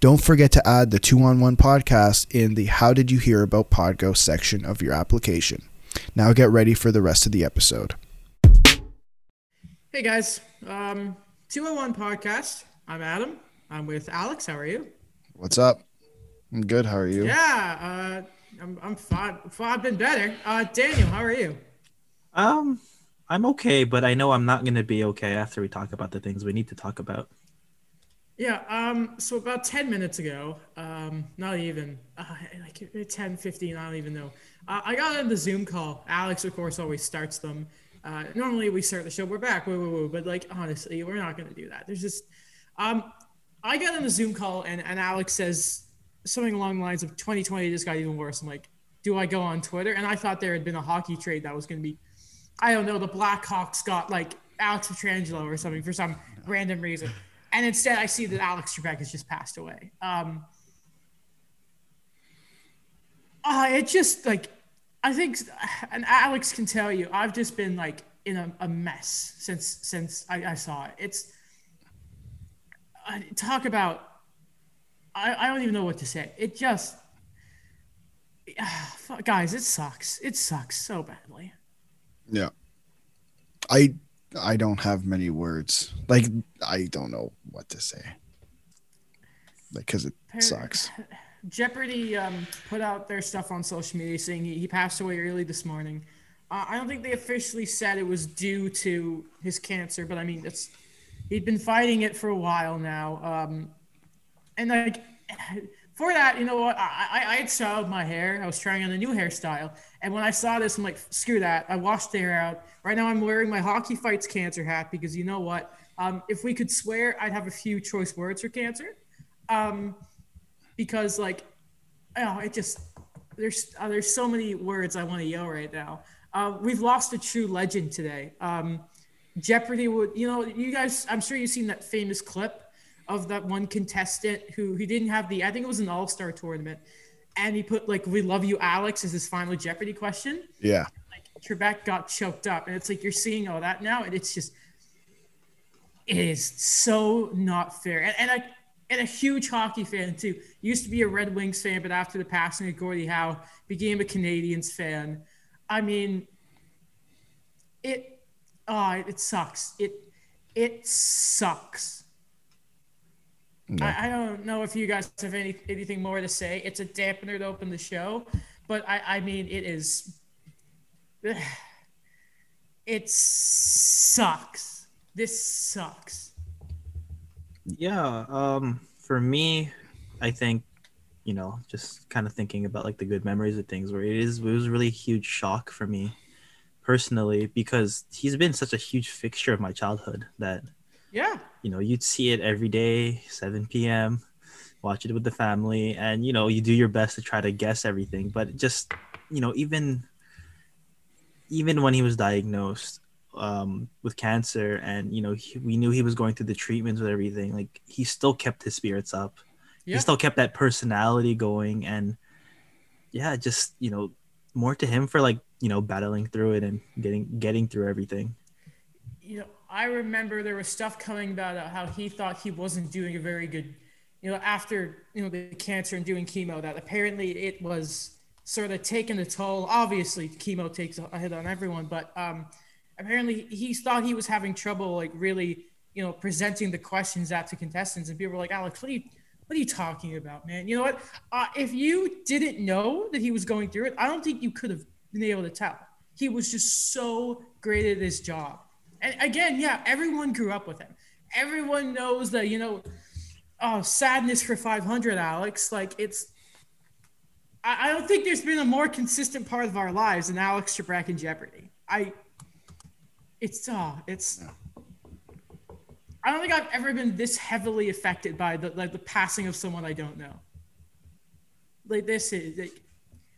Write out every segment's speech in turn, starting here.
Don't forget to add the 2-on-1 podcast in the How Did You Hear About Podgo section of your application. Now get ready for the rest of the episode. Hey guys, 201 podcast. I'm Adam. I'm with Alex. How are you? What's up? I'm good. How are you? Yeah, I'm fine. I've been better. Daniel, how are you? I'm okay, but I know I'm not going to be okay after we talk about the things we need to talk about. Yeah. So about 10 minutes ago, not even like 10, 15, I don't even know. I got on the Zoom call. Alex, of course, always starts them. Normally we start the show, we're back, woo. But like, honestly, we're not going to do that. There's just, I got on the Zoom call and Alex says something along the lines of 2020 just got even worse. I'm like, do I go on Twitter? And I thought there had been a hockey trade that was going to be, I don't know, the Blackhawks got like Alex Petrangelo or something for some random reason. And instead I see that Alex Trebek has just passed away. It just like, I think, and Alex can tell you, I've just been like in a mess since I saw it. I don't even know what to say. It just, guys, it sucks. It sucks so badly. Yeah. I don't have many words. Like, I don't know what to say. Like, cause it sucks. Jeopardy put out their stuff on social media saying he passed away early this morning. I don't think they officially said it was due to his cancer, but I mean, he'd been fighting it for a while now. And like for that, you know what? I had styled my hair. I was trying on a new hairstyle. And when I saw this, I'm like, screw that. I washed the hair out. Right now I'm wearing my Hockey Fights Cancer hat because you know what? If we could swear, I'd have a few choice words for cancer. Because like, oh, it just, there's so many words I want to yell right now. We've lost a true legend today. Jeopardy would, you know, you guys, I'm sure you've seen that famous clip of that one contestant who didn't have I think it was an all-star tournament. And he put like, we love you, Alex, as his final Jeopardy question. Yeah. Like Trebek got choked up and it's like, you're seeing all that now. And it's just, it is so not fair. And a huge hockey fan too. Used to be a Red Wings fan, but after the passing of Gordie Howe, became a Canadiens fan. I mean, it sucks. It sucks. No. I don't know if you guys have anything more to say. It's a dampener to open the show, but I mean, it is. It sucks. This sucks. Yeah, for me, I think, you know, just kind of thinking about like the good memories of things where it was really a huge shock for me personally, because he's been such a huge fixture of my childhood that, yeah, you know, you'd see it every day, 7 p.m., watch it with the family. And, you know, you do your best to try to guess everything. But just, you know, even when he was diagnosed with cancer and, you know, we knew he was going through the treatments with everything, like he still kept his spirits up. Yeah. He still kept that personality going. And yeah, just, you know, more to him for like, you know, battling through it and getting through everything. You know, I remember there was stuff coming about how he thought he wasn't doing a very good, you know, after, you know, the cancer and doing chemo, that apparently it was sort of taking a toll. Obviously chemo takes a hit on everyone, but, apparently he thought he was having trouble, like really, you know, presenting the questions out to contestants, and people were like, Alex, what are you talking about, man? You know what? If you didn't know that he was going through it, I don't think you could have been able to tell. He was just so great at his job. And again, yeah, everyone grew up with him. Everyone knows that, you know, oh, sadness for 500, Alex. Like it's, I don't think there's been a more consistent part of our lives than Alex Trebek in Jeopardy. I don't think I've ever been this heavily affected by the passing of someone I don't know. like this is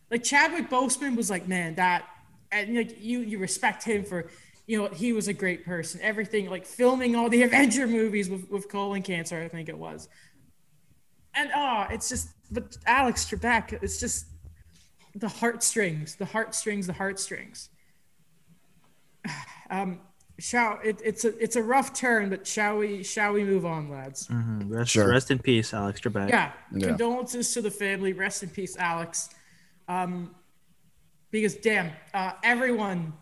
like Chadwick Boseman was like, man, that, and like you respect him for, you know, he was a great person, everything, like filming all the Avenger movies with colon cancer, I think it was. And it's just, but Alex Trebek, it's just the heartstrings, the heartstrings, the heartstrings. Shall it's a rough turn, but shall we move on, lads? Mm-hmm. Rest in peace, Alex Trebek. Yeah, condolences to the family. Rest in peace, Alex. Because damn, everyone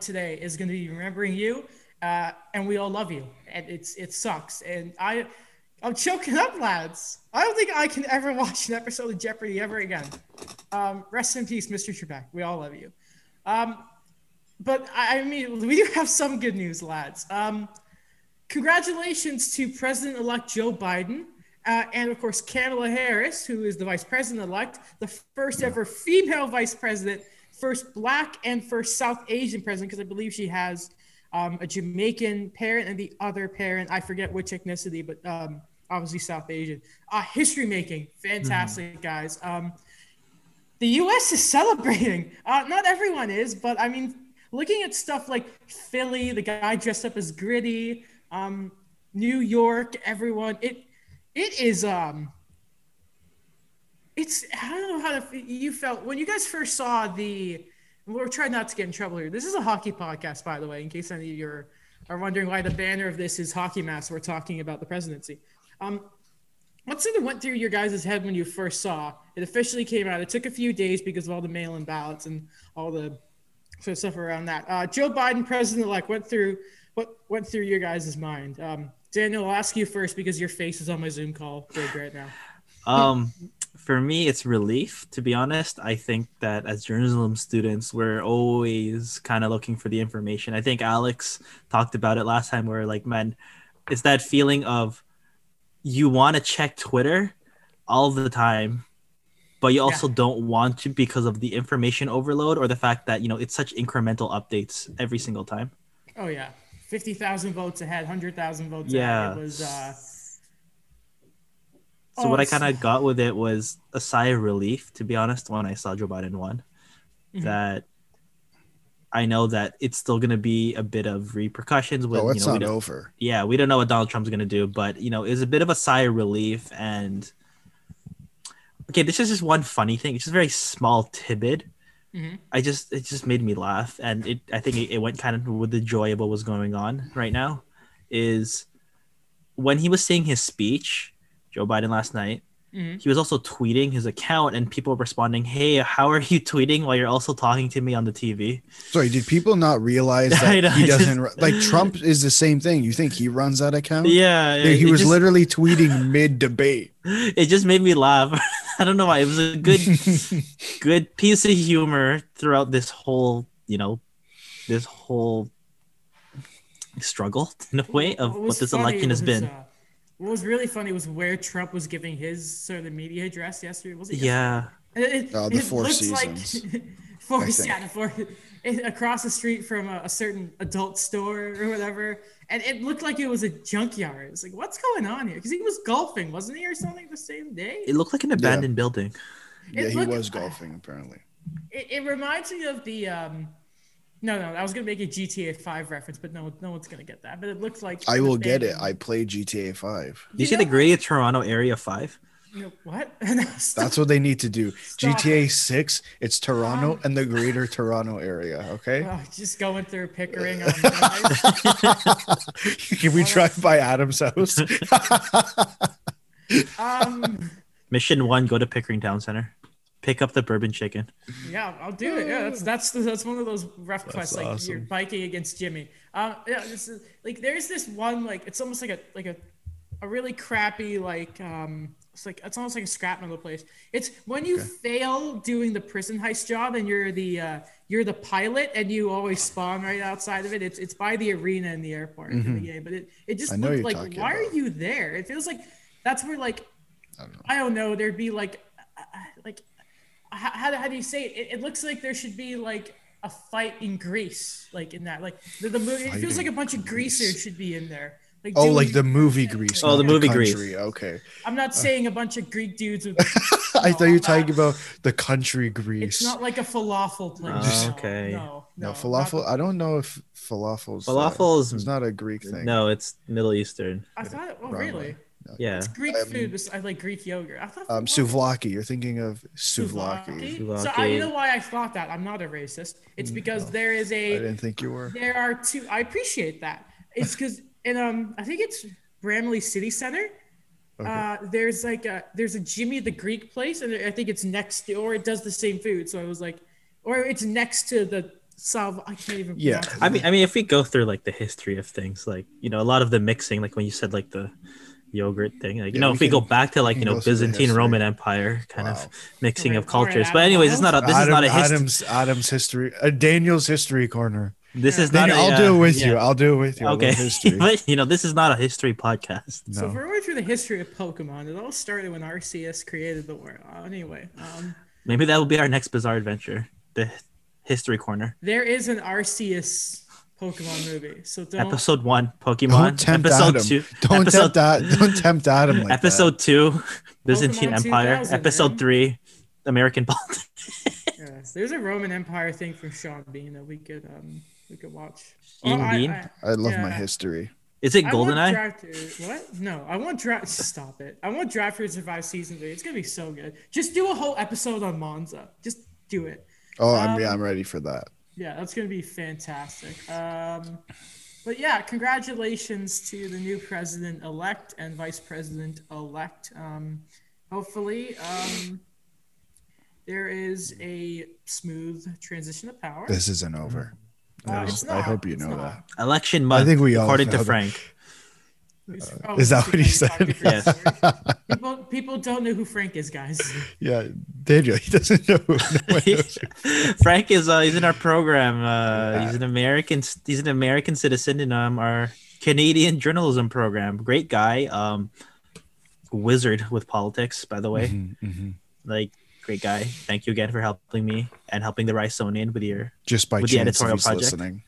today is going to be remembering you, and we all love you, and it sucks. And I'm choking up, lads. I don't think I can ever watch an episode of Jeopardy ever again. Rest in peace, Mr. Trebek. We all love you. But I mean, we do have some good news, lads. Congratulations to President-elect Joe Biden, and of course, Kamala Harris, who is the vice president-elect, the first ever female vice president, first black and first South Asian president, because I believe she has a Jamaican parent and the other parent, I forget which ethnicity, but obviously South Asian. History-making, fantastic, guys. The U.S. is celebrating. Not everyone is, but I mean, looking at stuff like Philly, the guy dressed up as Gritty, New York, everyone. It is. It's, I don't know how you felt when you guys first saw the. We're trying not to get in trouble here. This is a hockey podcast, by the way, in case any of you are wondering why the banner of this is hockey mass. We're talking about the presidency. What sort of went through your guys' head when you first saw it officially came out? It took a few days because of all the mail-in ballots and all the sort of stuff around that. Joe Biden, president-elect, went through your guys' mind? Daniel, I'll ask you first because your face is on my Zoom call right now. For me, it's relief, to be honest. I think that as journalism students, we're always kind of looking for the information. I think Alex talked about it last time where, like, man, it's that feeling of, you want to check Twitter all the time, but you also don't want to because of the information overload or the fact that, you know, it's such incremental updates every single time. Oh, yeah. 50,000 votes ahead, 100,000 votes ahead. It was, so what I kind of got with it was a sigh of relief, to be honest, when I saw Joe Biden won, that I know that it's still going to be a bit of repercussions. With, it's not over. Yeah, we don't know what Donald Trump's going to do, but, you know, it's a bit of a sigh of relief. And, okay, this is just one funny thing. It's just a very small tidbit. It just made me laugh. And I think it went kind of with the joy of what was going on right now is when he was saying his speech, Joe Biden last night, he was also tweeting his account and people responding, hey, how are you tweeting while you're also talking to me on the TV? Sorry, did people not realize that he doesn't like Trump is the same thing? You think he runs that account? Yeah. He was just literally tweeting mid-debate. It just made me laugh. I don't know why. It was a good piece of humor throughout this whole, you know, this whole struggle in a way of what this election has been. What was really funny was where Trump was giving his sort of media address yesterday. Was it yesterday? Yeah. The Four Seasons. Like, across the street from a certain adult store or whatever. And it looked like it was a junkyard. It's like, what's going on here? Because he was golfing, wasn't he, or something the same day? It looked like an abandoned building. He was golfing, apparently. It reminds me of the... No, I was going to make a GTA 5 reference, but no one's going to get that. But it looks like... I will get it. I play GTA 5. You see the Greater Toronto Area 5? What? No, that's what they need to do. Stop. GTA 6, it's Toronto and the Greater Toronto Area, okay? Oh, just going through Pickering. Can we drive by Adam's house? Mission 1, go to Pickering Town Center. Pick up the bourbon chicken. Yeah, I'll do it. Yeah, that's one of those rough quests. Like awesome. You're biking against Jimmy. Yeah, this is, like there's this one like it's almost like a really crappy like it's almost like a scrap metal place. It's when you fail doing the prison heist job and you're the pilot and you always spawn right outside of it. It's by the arena in the airport in the game, but it just looked like why are you there? It feels like that's where like I don't know there'd be like. How do you say it? It looks like there should be like a fight in Greece, like in that, like the movie. It feels like a bunch of greasers should be in there. Like, oh, like the movie Grease. Oh, the movie Grease. Okay. I'm not saying a bunch of Greek dudes. With, I thought you were talking about the country Greece. It's not like a falafel place. Oh, okay. No, falafel. I don't know if falafel is it's not a Greek thing. No, it's Middle Eastern. I thought. Oh, really? No. Yeah. It's Greek food. I like Greek yogurt. I thought. Souvlaki. You're thinking of souvlaki. So you know why I thought that. I'm not a racist. It's because there is a. I didn't think you were. There are two. I appreciate that. It's because. And I think it's Bramley City Center. Okay. There's a Jimmy the Greek place, and I think it's next to, or it does the same food. So I was like, or it's next to the salve. I can't even. Yeah, I mean, if we go through like the history of things, like a lot of the mixing, like when you said like the yogurt thing, like if we go back to like Byzantine Roman Empire kind of mixing of cultures. But anyways, Adam's history, Daniel's history corner. I'll do it with you. Okay. But this is not a history podcast. No. So if we're going through the history of Pokemon, it all started when Arceus created the world. Anyway, maybe that will be our next bizarre adventure, the history corner. There is an Arceus Pokemon movie. So episode 1 Pokemon. Don't tempt episode Adam. 2. Don't tempt Adam like episode that. 2 Byzantine Empire. Episode 3 American Politics. Yes, there's a Roman Empire thing from Sean Bean that we could watch. I love my history. Is it GoldenEye? What? No, I want Draft. Stop it. I want Draft to survive season 3. It's gonna be so good. Just do a whole episode on Monza. Just do it. Oh, I'm ready for that. Yeah, that's gonna be fantastic. But yeah, congratulations to the new president-elect and vice president-elect. Hopefully, there is a smooth transition of power. This isn't over. I hope you know that. Election month, I think we all according to Frank. Is that what he said? Yes. People don't know who Frank is, guys. Yeah, Daniel, he doesn't know who Frank is. He's in our program. He's an American citizen in our Canadian journalism program. Great guy. Wizard with politics, by the way. Mm-hmm. Great guy. Thank you again for helping me and helping the Risonian with your the editorial project. Listening.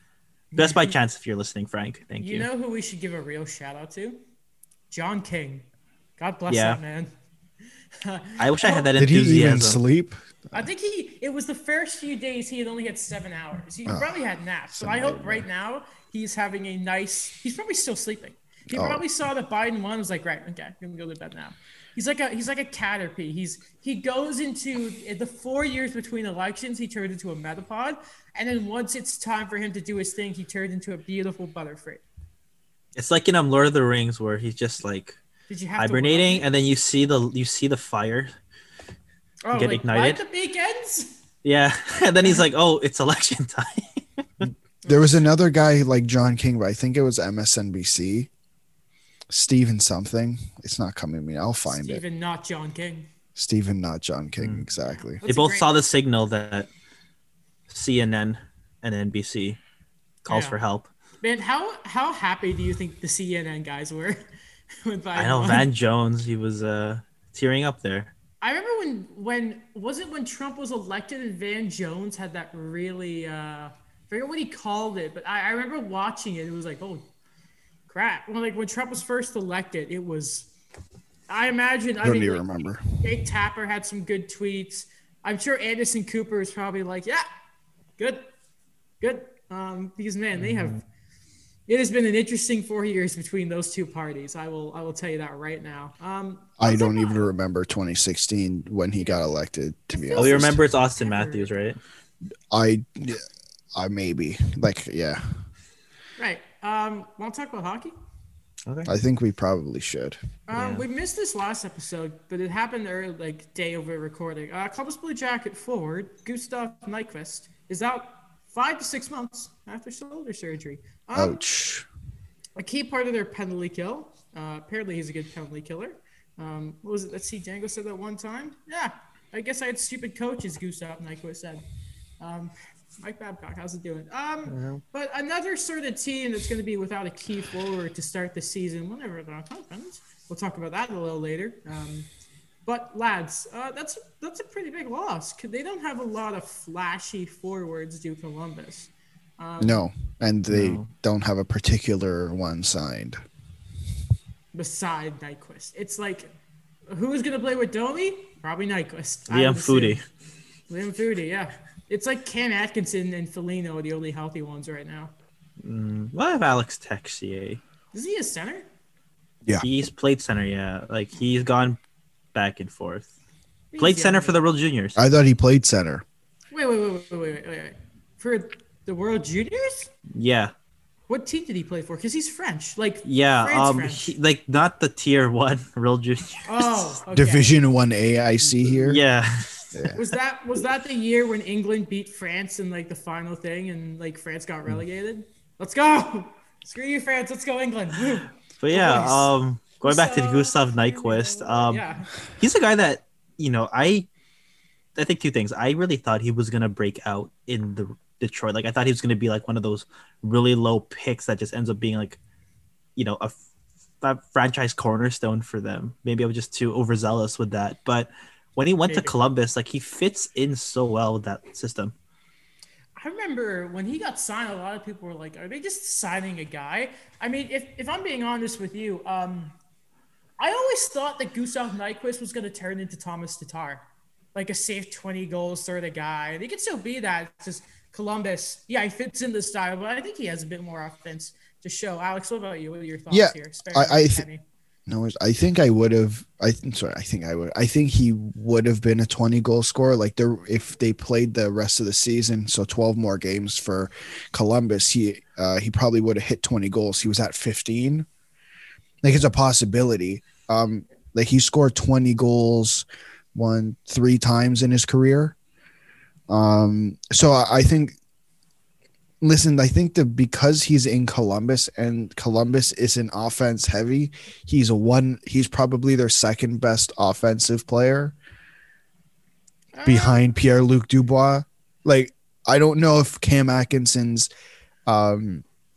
Best by chance if you're listening, Frank. Thank you. You know who we should give a real shout out to? John King. God bless that man. I wish I had that enthusiasm. Did he even sleep? I think it was the first few days he had only had 7 hours. He probably had naps. So I hope right now he's having a nice, he's probably still sleeping. He probably saw that Biden won and was like, right, okay, I'm gonna go to bed now. He's like a caterpie. He goes into the 4 years between elections. He turned into a metapod, and then once it's time for him to do his thing, he turned into a beautiful butterfly. It's like in Lord of the Rings, where he's just like hibernating, and then you see the fire get ignited. Light the beacons. Yeah, and then he's like, "Oh, it's election time." There was another guy like John King, but I think it was MSNBC. Stephen something. It's not coming to me. I'll find it. Stephen, not John King. Exactly. They both saw the signal that CNN and NBC calls for help. Man, how happy do you think the CNN guys were? I know Van Jones. He was tearing up there. I remember when Trump was elected and Van Jones had that really I forget what he called it, but I remember watching it. It was like, oh. Crap. Well, when Trump was first elected, it was, I imagine. I don't even remember. Jake Tapper had some good tweets. I'm sure Anderson Cooper is probably like, yeah, good. Because man, it has been an interesting 4 years between those two parties. I will tell you that right now. I don't even remember 2016 when he got elected. To be honest, all you remember is Austin Matthews, right? I maybe yeah. Right. Want to talk about hockey? Okay. I think we probably should. We missed this last episode, but it happened early, day over recording. Columbus Blue Jacket forward Gustav Nyquist is out 5 to 6 months after shoulder surgery. Ouch! A key part of their penalty kill. Apparently, he's a good penalty killer. What was it that Dango said that one time? Yeah, I guess I had stupid coaches. Gustav Nyquist said. Mike Babcock, how's it doing? But another sort of team that's going to be without a key forward to start the season, whenever that happens. We'll talk about that a little later. But lads, that's a pretty big loss. They don't have a lot of flashy forwards due Columbus. No, and they don't have a particular one signed. beside Nyquist. It's like, who's going to play with Domi? Probably Nyquist. Liam Foodie. Liam Foodie, yeah. It's like Cam Atkinson and Foligno are the only healthy ones right now. What have Alex Texier? Is he a center? Yeah. He's played center, yeah. Like, he's gone back and forth. Played center for the World Juniors. I thought he played center. Wait. For the World Juniors? Yeah. What team did he play for? Because he's French. Like, yeah, French. He, like, not the tier one World Juniors. Oh, okay. Division one AIC here. Yeah. Yeah. Was that the year when England beat France in like the final thing and like France got relegated? Let's go! Screw you, France! Let's go, England! Woo. But yeah, nice. Going back to Gustav Nyquist, he's a guy that, you know, I think two things. I really thought he was gonna break out in the Detroit. Like I thought he was gonna be like one of those really low picks that just ends up being like, you know, a franchise cornerstone for them. Maybe I was just too overzealous with that, but. When he went to Columbus, like he fits in so well with that system. I remember when he got signed, a lot of people were like, are they just signing a guy? I mean, if I'm being honest with you, I always thought that Gustav Nyquist was going to turn into Thomas Tatar, like a safe 20 goals sort of guy. And he could still be that. It's just Columbus. Yeah, he fits in the style, but I think he has a bit more offense to show. Alex, what about you? What are your thoughts here? No, I think I would have. I think he would have been a 20-goal scorer. Like if they played the rest of the season, so 12 more games for Columbus, he probably would have hit 20 goals. He was at 15. Like it's a possibility. Like he scored 20 goals, 3 times in his career. So I think. Listen, I think that because he's in Columbus and Columbus is an offense heavy, he's probably their second best offensive player behind Pierre-Luc Dubois. Like, I don't know if Cam Atkinson's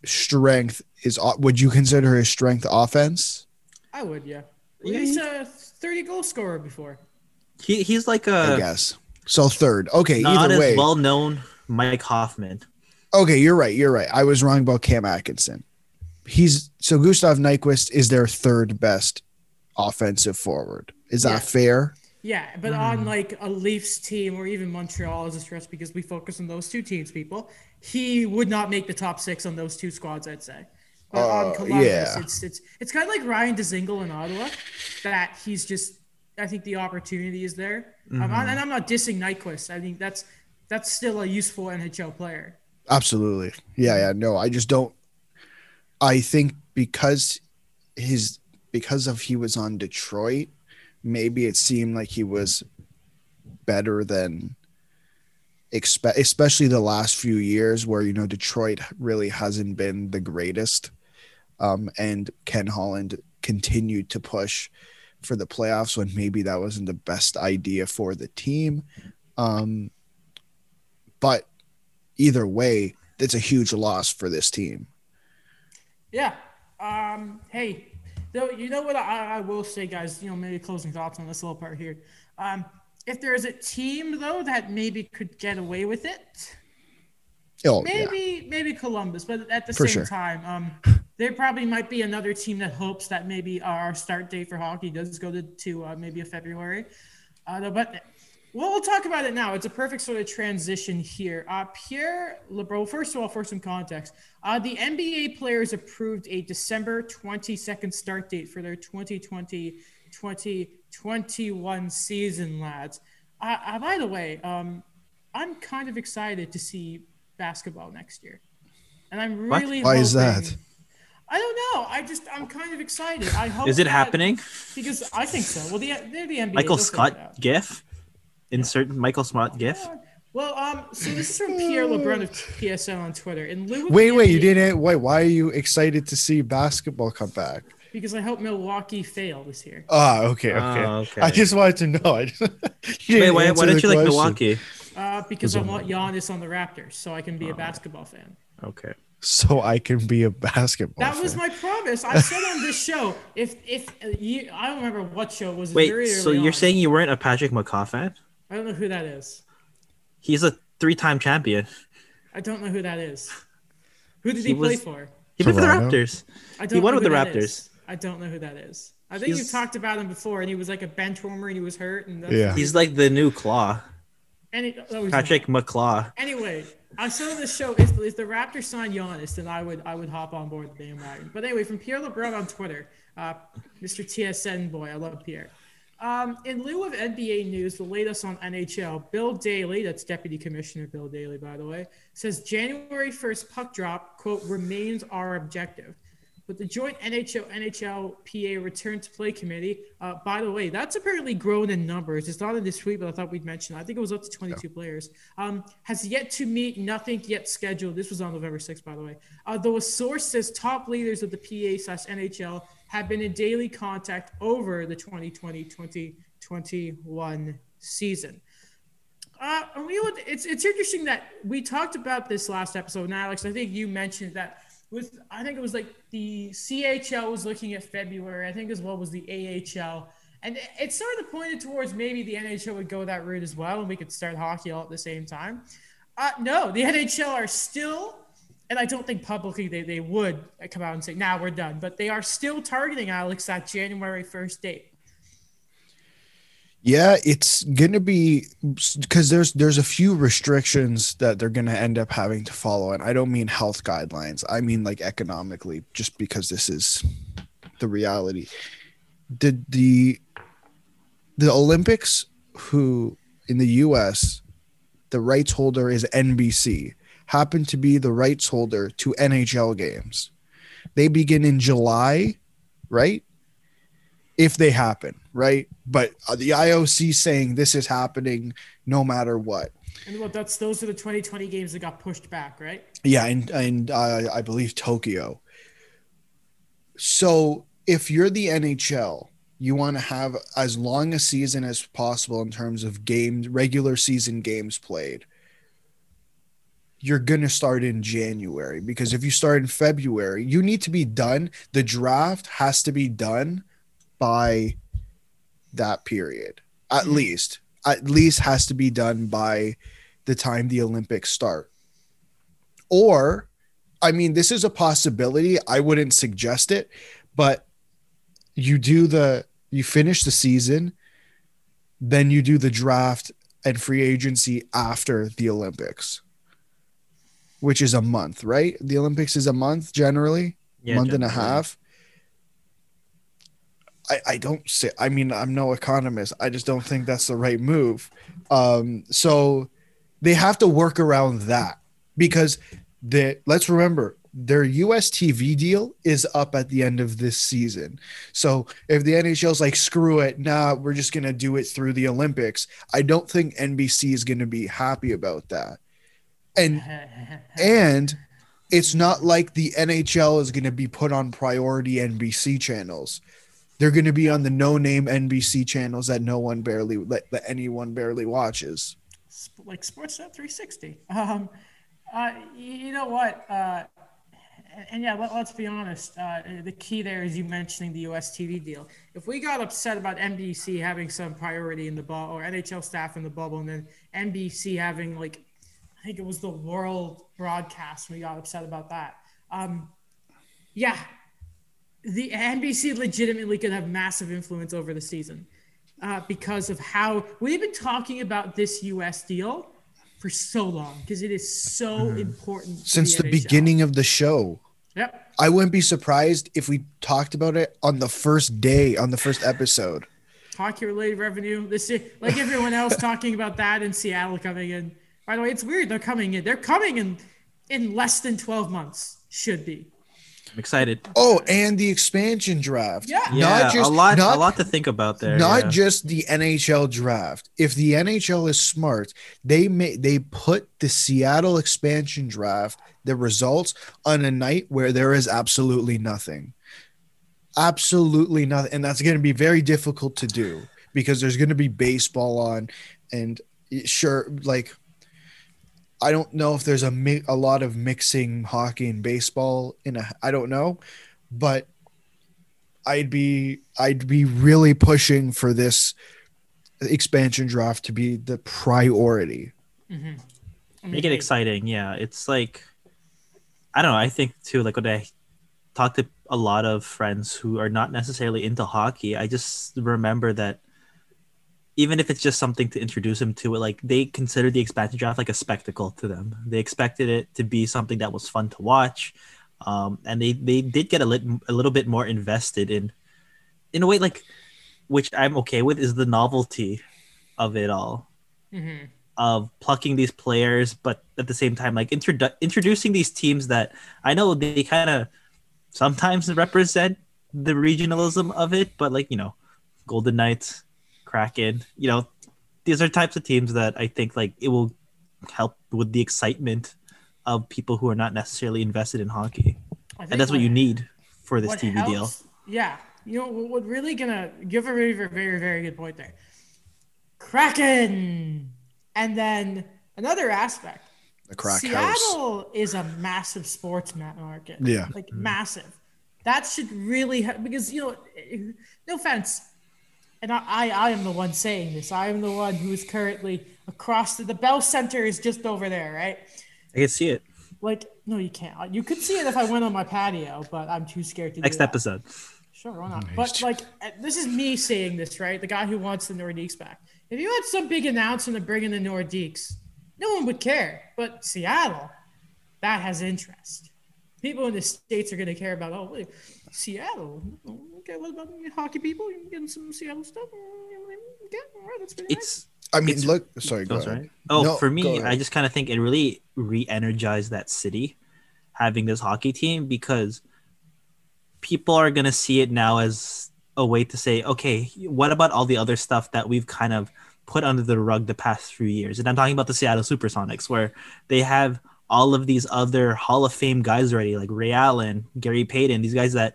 strength is – would you consider his strength offense? I would, yeah. He's a 30-goal scorer before. He's like a – I guess. So third. Okay, either way. Not as well-known Mike Hoffman. Okay, you're right. I was wrong about Cam Atkinson. Gustav Nyquist is their third best offensive forward. Is that fair? Yeah, but on like a Leafs team or even Montreal as a stretch because we focus on those two teams, people. He would not make the top 6 on those two squads, I'd say. But on Columbus, it's kind of like Ryan Dzingel in Ottawa that he's just – I think the opportunity is there. And I'm not dissing Nyquist. I think that's still a useful NHL player. Absolutely. Yeah. No, I just don't. I think because he was on Detroit, maybe it seemed like he was better than especially the last few years where, you know, Detroit really hasn't been the greatest. And Ken Holland continued to push for the playoffs when maybe that wasn't the best idea for the team. But either way, it's a huge loss for this team. Yeah. Hey, though, you know what I will say, guys, you know, maybe closing thoughts on this little part here. If there's a team, though, that maybe could get away with it, maybe Columbus. But at the same time, there probably might be another team that hopes that maybe our start date for hockey does go to maybe a February. But we'll talk about it now. It's a perfect sort of transition here. Pierre LeBeau, first of all, for some context, the NBA players approved a December 22nd start date for their 2020-2021 season, lads. By the way, I'm kind of excited to see basketball next year. And I'm really hoping... Why is that? I don't know. I'm kind of excited. I hope. Is it happening? Because I think so. Well, they're the NBA. Michael Scott GIF? Insert Michael Smart GIF. Well, so this is from Pierre LeBrun of PSN on Twitter. In lieu of wait, you didn't. Wait, why are you excited to see basketball come back? Because I hope Milwaukee fail this year. Okay. I just wanted to know. Wait, why don't you like Milwaukee? Because I want Giannis on the Raptors, so I can be a basketball fan. Okay. So I can be a basketball fan. That was my promise. I said on this show, if you, I don't remember what show it was. Wait, so you're saying you weren't a Patrick McCaw fan? I don't know who that is. He's a 3-time champion. I don't know who that is. Who did he play for? He played for the Raptors. He won with the Raptors. I don't know who that is. I think you've talked about him before, and he was like a bench warmer, and he was hurt. And yeah, he's like the new Claw. And Patrick McClaw. Anyway, I saw this show. If the Raptors signed Giannis, then I would hop on board the bandwagon. But anyway, from Pierre LeBrun on Twitter, Mr. TSN boy, I love Pierre. In lieu of NBA news, the latest on NHL, Bill Daly, that's Deputy Commissioner Bill Daly, by the way, says January 1st puck drop, quote, remains our objective. But the joint NHL-NHLPA Return to Play Committee, by the way, that's apparently grown in numbers. It's not in this tweet, but I thought we'd mention it. I think it was up to 22 players. Has yet to meet, nothing yet scheduled. This was on November 6th, by the way. Though a source says top leaders of the PA/NHL have been in daily contact over the 2020-2021 season. It's interesting that we talked about this last episode, and Alex, I think you mentioned that I think it was like the CHL was looking at February, I think as well was the AHL. And it sort of pointed towards maybe the NHL would go that route as well, and we could start hockey all at the same time. No, the NHL are still, and I don't think publicly they would come out and say, nah, we're done. But they are still targeting, Alex, that January 1st date. Yeah, it's going to be because there's a few restrictions that they're going to end up having to follow. And I don't mean health guidelines. I mean like economically, just because this is the reality. The Olympics, who in the U.S., the rights holder is NBC, happen to be the rights holder to NHL games. They begin in July, right? If they happen, right? But the IOC saying this is happening no matter what. And well, those are the 2020 games that got pushed back, right? Yeah, and I believe Tokyo. So if you're the NHL, you want to have as long a season as possible in terms of games, regular season games played. You're going to start in January, because if you start in February, you need to be done. The draft has to be done by that period, at least has to be done by the time the Olympics start. Or, I mean, this is a possibility. I wouldn't suggest it, but you finish the season, then you do the draft and free agency after the Olympics, which is a month, right? The Olympics is a month generally, and a half. I'm no economist. I just don't think that's the right move. So they have to work around that, because let's remember, their US TV deal is up at the end of this season. So if the NHL's like, screw it, nah, we're just going to do it through the Olympics, I don't think NBC is going to be happy about that. And it's not like the NHL is going to be put on priority NBC channels. They're going to be on the no-name NBC channels that anyone barely watches, like Sportsnet 360. You know what? Let's be honest. The key there is you mentioning the U.S. TV deal. If we got upset about NBC having some priority in the bubble, or NHL staff in the bubble, and then NBC having like, I think it was the World broadcast, we got upset about that. Yeah. The NBC legitimately could have massive influence over the season because of how we've been talking about this U.S. deal for so long, because it is so important. Since the beginning of the show. Yep. I wouldn't be surprised if we talked about it on the first day, on the first episode. Hockey-related revenue. This is, like everyone else talking about that in Seattle coming in. By the way, it's weird they're coming in. They're coming in less than 12 months, should be. I'm excited. Oh, and the expansion draft. Yeah, a lot to think about there. Not just the NHL draft. If the NHL is smart, they put the Seattle expansion draft, the results, on a night where there is absolutely nothing. Absolutely nothing. And that's going to be very difficult to do, because there's going to be baseball on, and sure, like, I don't know if there's a lot of mixing hockey and baseball I don't know, but I'd be really pushing for this expansion draft to be the priority. Mm-hmm. Make it exciting. Yeah. It's like, I don't know. I think too, like when I talk to a lot of friends who are not necessarily into hockey. I just remember that even if it's just something to introduce them to it, like they consider the expansion draft like a spectacle to them. They expected it to be something that was fun to watch. And they did get a little bit more invested in a way, like, which I'm okay with, is the novelty of it all, mm-hmm. of plucking these players, but at the same time, like introducing these teams that I know they kind of sometimes represent the regionalism of it, but like, you know, Golden Knights, Kraken, you know, these are types of teams that I think like it will help with the excitement of people who are not necessarily invested in hockey. And that's what you need for this TV deal. Yeah. You know, what really gonna give a very, very, very good point there. Kraken. And then another aspect. The crack Seattle house. Is a massive sports market. Yeah. Like mm-hmm. massive. That should really because, you know, no offense. And I am the one saying this. I am the one who is currently across the Bell Center is just over there, right? I can see it. Like, no, you can't. You could see it if I went on my patio, but I'm too scared to do that. Next episode. Sure, why not? But, like, this is me saying this, right? The guy who wants the Nordiques back. If you had some big announcement of bringing the Nordiques, no one would care. But Seattle, that has interest. People in the States are going to care about, oh, wait, Seattle. Okay, what about hockey people? You're getting some Seattle stuff? Okay, all right, that's pretty nice. I mean, look, sorry, go ahead. Oh, no, for me, I just kind of think it really re-energized that city having this hockey team because people are going to see it now as a way to say, okay, what about all the other stuff that we've kind of put under the rug the past few years? And I'm talking about the Seattle Supersonics, where they have all of these other Hall of Fame guys already, like Ray Allen, Gary Payton, these guys that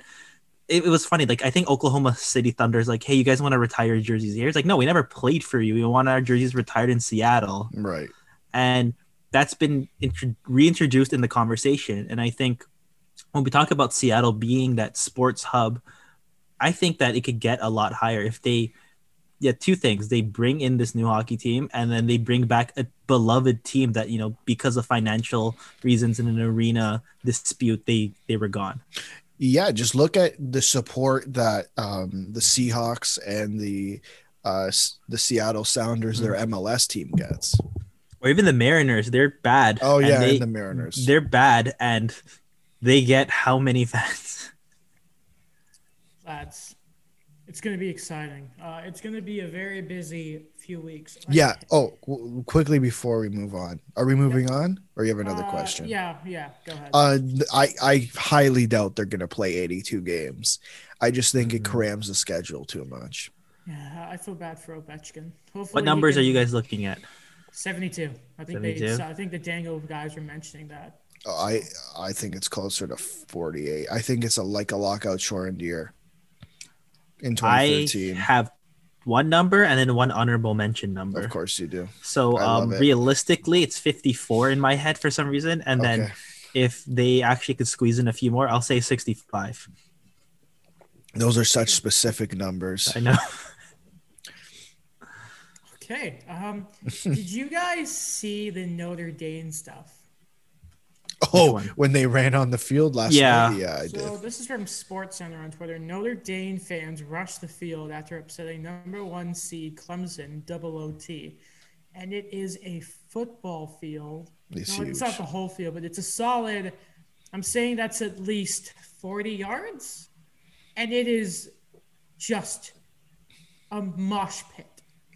it was funny. Like, I think Oklahoma City Thunder is like, hey, you guys want to retire your jerseys here? It's like, no, we never played for you. We want our jerseys retired in Seattle. Right. And that's been reintroduced in the conversation. And I think when we talk about Seattle being that sports hub, I think that it could get a lot higher if they, two things. They bring in this new hockey team, and then they bring back a beloved team that, you know, because of financial reasons in an arena dispute, they were gone. Yeah, just look at the support that the Seahawks and the Seattle Sounders, mm-hmm. their MLS team gets. Or even the Mariners, they're bad. Oh, yeah, and the Mariners. They're bad, and they get how many fans? It's going to be exciting. It's going to be a very busy few weeks. Yeah. Oh, quickly before we move on. Are we moving on? Or you have another question? Yeah. Go ahead. I highly doubt they're going to play 82 games. I just think it crams the schedule too much. Yeah, I feel bad for Ovechkin. What numbers are you guys looking at? 72. I think the Dangle guys were mentioning that. Oh, I think it's closer to 48. I think it's a lockout shortened year. In 2013. I have one number and then one honorable mention number. Of course you do. So realistically, it's 54 in my head for some reason. And then if they actually could squeeze in a few more, I'll say 65. Those are such specific numbers. I know. Okay. Did you guys see the Notre Dame stuff? Oh, when they ran on the field last night? Yeah, I did. So this is from SportsCenter on Twitter. Notre Dame fans rushed the field after upsetting number 1 seed Clemson double OT. And it is a football field. It's not the whole field, but it's a solid. I'm saying that's at least 40 yards. And it is just a mosh pit.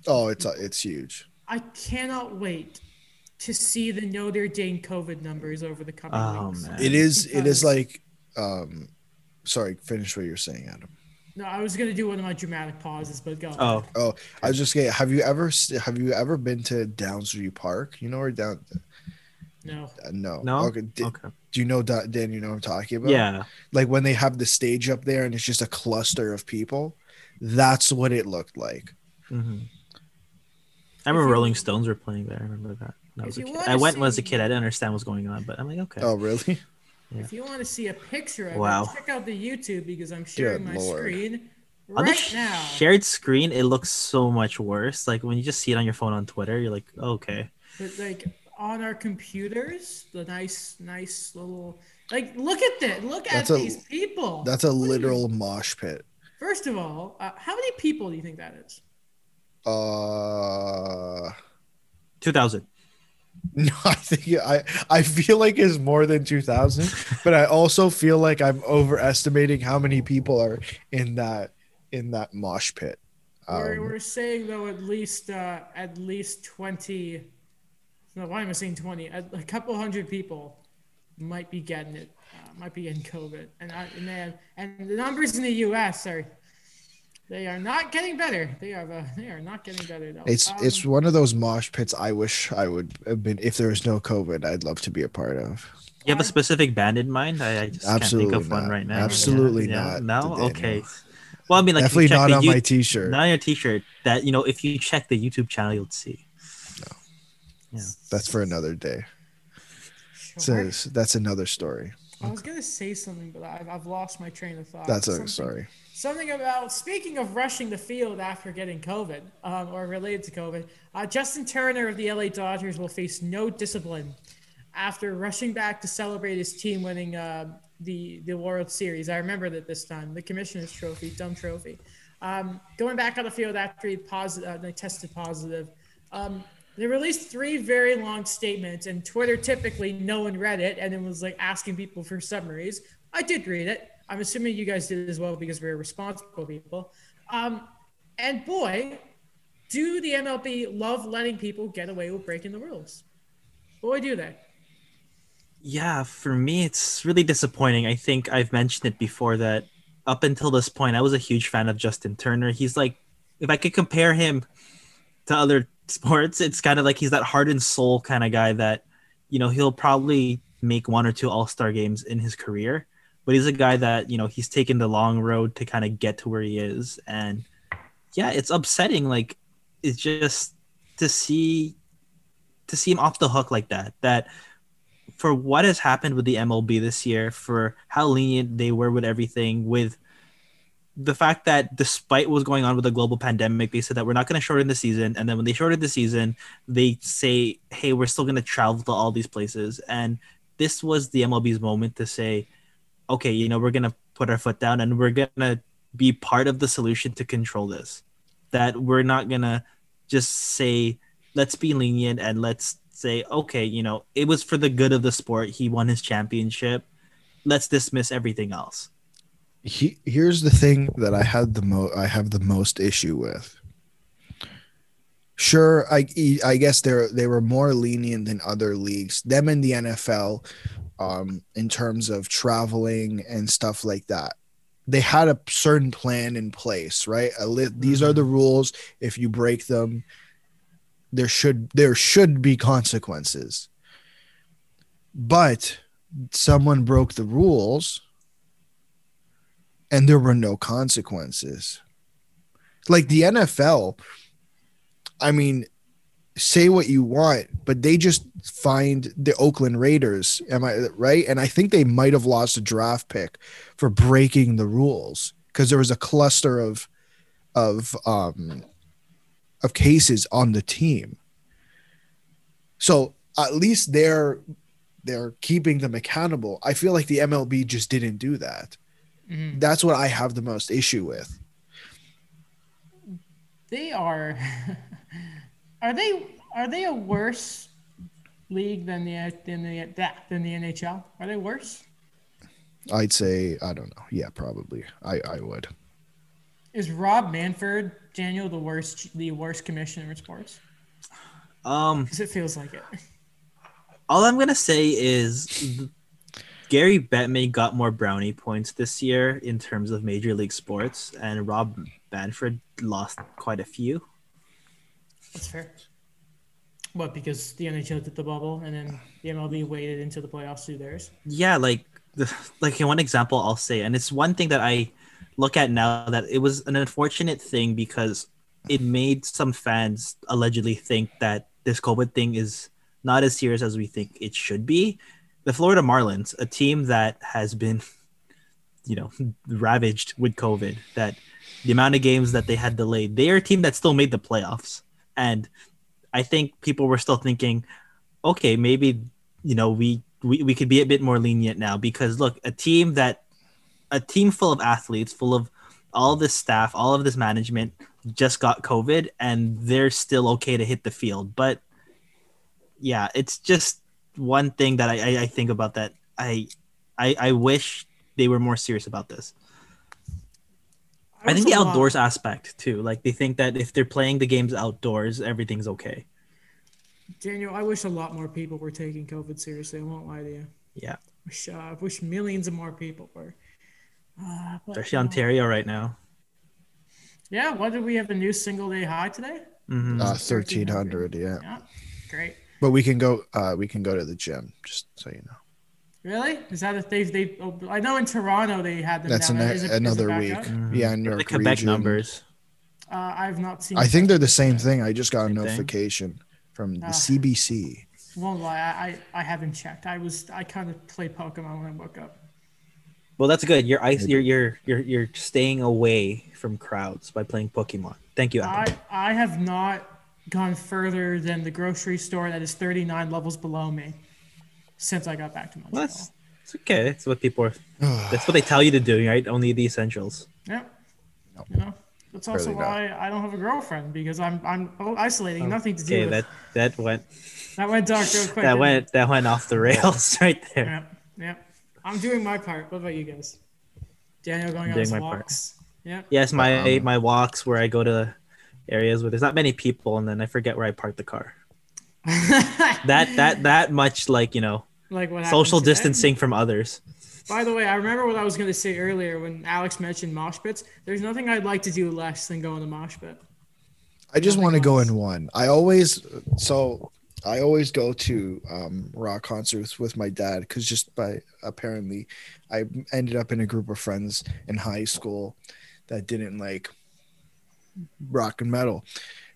Oh, it's huge. I cannot wait to see the Notre Dame COVID numbers over the coming weeks. Man. It is like, sorry, finish what you're saying, Adam. No, I was going to do one of my dramatic pauses, but go. Oh, I was just saying, have you ever been to Downsview Park? You know where No. Okay. Do you know, Dan, you know what I'm talking about? Yeah. Like when they have the stage up there and it's just a cluster of people, that's what it looked like. Mm-hmm. I remember Rolling Stones were playing there. I remember that. I went as a kid. I didn't understand what was going on, but I'm like, okay. Oh, really? Yeah. If you want to see a picture of it, check out the YouTube because I'm sharing screen right now. Shared screen, it looks so much worse. Like when you just see it on your phone on Twitter, you're like, okay. But like on our computers, the nice little Like, look at that. Look at these people. That's a literal mosh pit. First of all, how many people do you think that is? 2,000. No, I think I feel like it's more than 2,000, but I also feel like I'm overestimating how many people are in that mosh pit. We're saying though at least 20. No, why am I saying 20? A couple hundred people might be getting it. Might be getting COVID, and the numbers in the U.S. They are not getting better. They are not getting better though. It's one of those mosh pits I wish I would have been if there was no COVID. I'd love to be a part of. You have a specific band in mind? I just absolutely can't think of one right now. Absolutely not. No? Okay. Well, I mean, like, definitely not on my T-shirt. Not on your T-shirt. That, you know, if you check the YouTube channel, you'll see. No. Yeah. That's for another day. Sure. So that's another story. I was gonna say something, but I've lost my train of thought. That's sorry. Something about, speaking of rushing the field after getting COVID, or related to COVID, Justin Turner of the LA Dodgers will face no discipline after rushing back to celebrate his team winning the World Series. I remember that this time, the Commissioner's Trophy, dumb trophy. Going back on the field after they tested positive. They released three very long statements, and Twitter typically no one read it, and it was like asking people for summaries. I did read it. I'm assuming you guys did as well because we're responsible people. And boy, do the MLB love letting people get away with breaking the rules. Boy, do they. Yeah, for me, it's really disappointing. I think I've mentioned it before that up until this point, I was a huge fan of Justin Turner. He's like, if I could compare him to other sports, it's kind of like he's that heart and soul kind of guy that, you know, he'll probably make one or two all-star games in his career. But he's a guy that, you know, he's taken the long road to kind of get to where he is. And yeah, it's upsetting. Like, it's just to see him off the hook like that for what has happened with the MLB this year, for how lenient they were with everything, with the fact that despite what was going on with the global pandemic, they said that we're not going to shorten the season. And then when they shortened the season, they say, hey, we're still going to travel to all these places. And this was the MLB's moment to say, okay, you know, we're going to put our foot down and we're going to be part of the solution to control this. That we're not going to just say, let's be lenient and let's say, okay, you know, it was for the good of the sport. He won his championship. Let's dismiss everything else. Here's the thing that I have the most issue with. Sure, I guess they were more lenient than other leagues, them and the NFL, in terms of traveling and stuff like that. They had a certain plan in place, right? These are the rules. If you break them, there should be consequences. But someone broke the rules and there were no consequences. Like the NFL, I mean, say what you want, but they just fined the Oakland Raiders. Am I right? And I think they might have lost a draft pick for breaking the rules because there was a cluster of cases on the team. So at least they're keeping them accountable. I feel like the MLB just didn't do that. Mm-hmm. That's what I have the most issue with. They are. Are they a worse league than the NHL? Are they worse? I'd say, I don't know. Yeah, probably. I would. Is Rob Manfred, Daniel, the worst commissioner in sports? Because it feels like it. All I'm gonna say is Gary Bettman got more brownie points this year in terms of major league sports, and Rob Manfred lost quite a few. That's fair. What, because the NHL did the bubble and then the MLB waited into the playoffs to do theirs? Yeah, like in one example I'll say, and it's one thing that I look at now, that it was an unfortunate thing because it made some fans allegedly think that this COVID thing is not as serious as we think it should be. The Florida Marlins, a team that has been, you know, ravaged with COVID, that the amount of games that they had delayed, they are a team that still made the playoffs. And I think people were still thinking, okay, maybe, you know, we we could be a bit more lenient now, because look, a team full of athletes, full of all this staff, all of this management just got COVID and they're still okay to hit the field. But yeah, it's just one thing that I think about, that I wish they were more serious about this. I think the outdoors aspect too. Like, they think that if they're playing the games outdoors, everything's okay. Daniel, I wish a lot more people were taking COVID seriously. I won't lie to you. Yeah. I wish millions of more people were. Especially Ontario right now. Yeah. What did we have, a new single day high today? Mm-hmm. 1,300. Yeah. Great. But we can go to the gym, just so you know. Really? Is that if they? Oh, I know in Toronto they had them. That's down there. Another week. Mm-hmm. Yeah, in New York, the Quebec region. Numbers. I've not seen. I think they're the same thing. I just got a notification from the CBC. Won't lie, I haven't checked. I kind of played Pokemon when I woke up. Well, that's good. You're staying away from crowds by playing Pokemon. Thank you, Adam. I have not gone further than the grocery store that is 39 levels below me since I got back to Montreal. Well, it's okay. That's what people are. That's what they tell you to do, right? Only the essentials. Yeah. Nope. You know, that's also why I don't have a girlfriend, because I'm isolating. Oh, nothing to do with. Okay, that went dark real quick. that went off the rails right there. Yeah. I'm doing my part. What about you guys? Daniel going on his walks. Yeah. Yes, my walks where I go to areas where there's not many people, and then I forget where I parked the car. that much, like, you know, like what social distancing from others. By the way, I remember what I was going to say earlier when Alex mentioned mosh pits. There's nothing I'd like to do less than go in a mosh pit. I just want to go in one. I always go to rock concerts with my dad, because apparently I ended up in a group of friends in high school that didn't like rock and metal,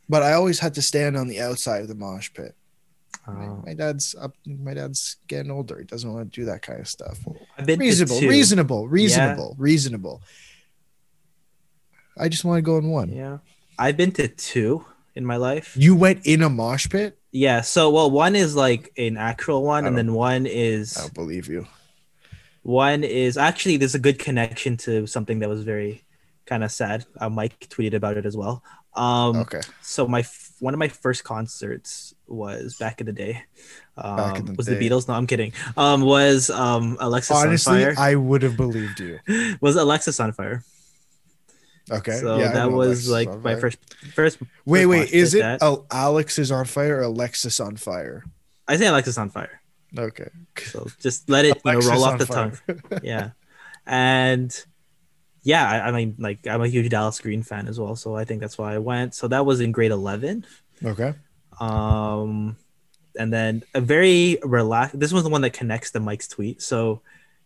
but I always had to stand on the outside of the mosh pit. My dad's getting older. He doesn't want to do that kind of stuff. Reasonable. I just want to go in one. Yeah. I've been to two in my life. You went in a mosh pit? Yeah. So, well, one is like an actual one. And then one is, I don't believe you. One is actually, there's a good connection to something that was very kind of sad. Mike tweeted about it as well. Okay. So one of my first concerts was back in the day. The Beatles? No, I'm kidding. Was Alexis on Fire? I would have believed you. Was Alexis on Fire? Okay. So yeah, that was Alexis like my first. Wait. Is it Alex is on Fire or Alexis on Fire? I say Alexis on Fire. Okay. So just let it roll off the tongue. Yeah, and. Yeah, I mean, like, I'm a huge Dallas Green fan as well, so I think that's why I went. So that was in grade 11. Okay. And then a very relaxed. This was the one that connects to Mike's tweet. So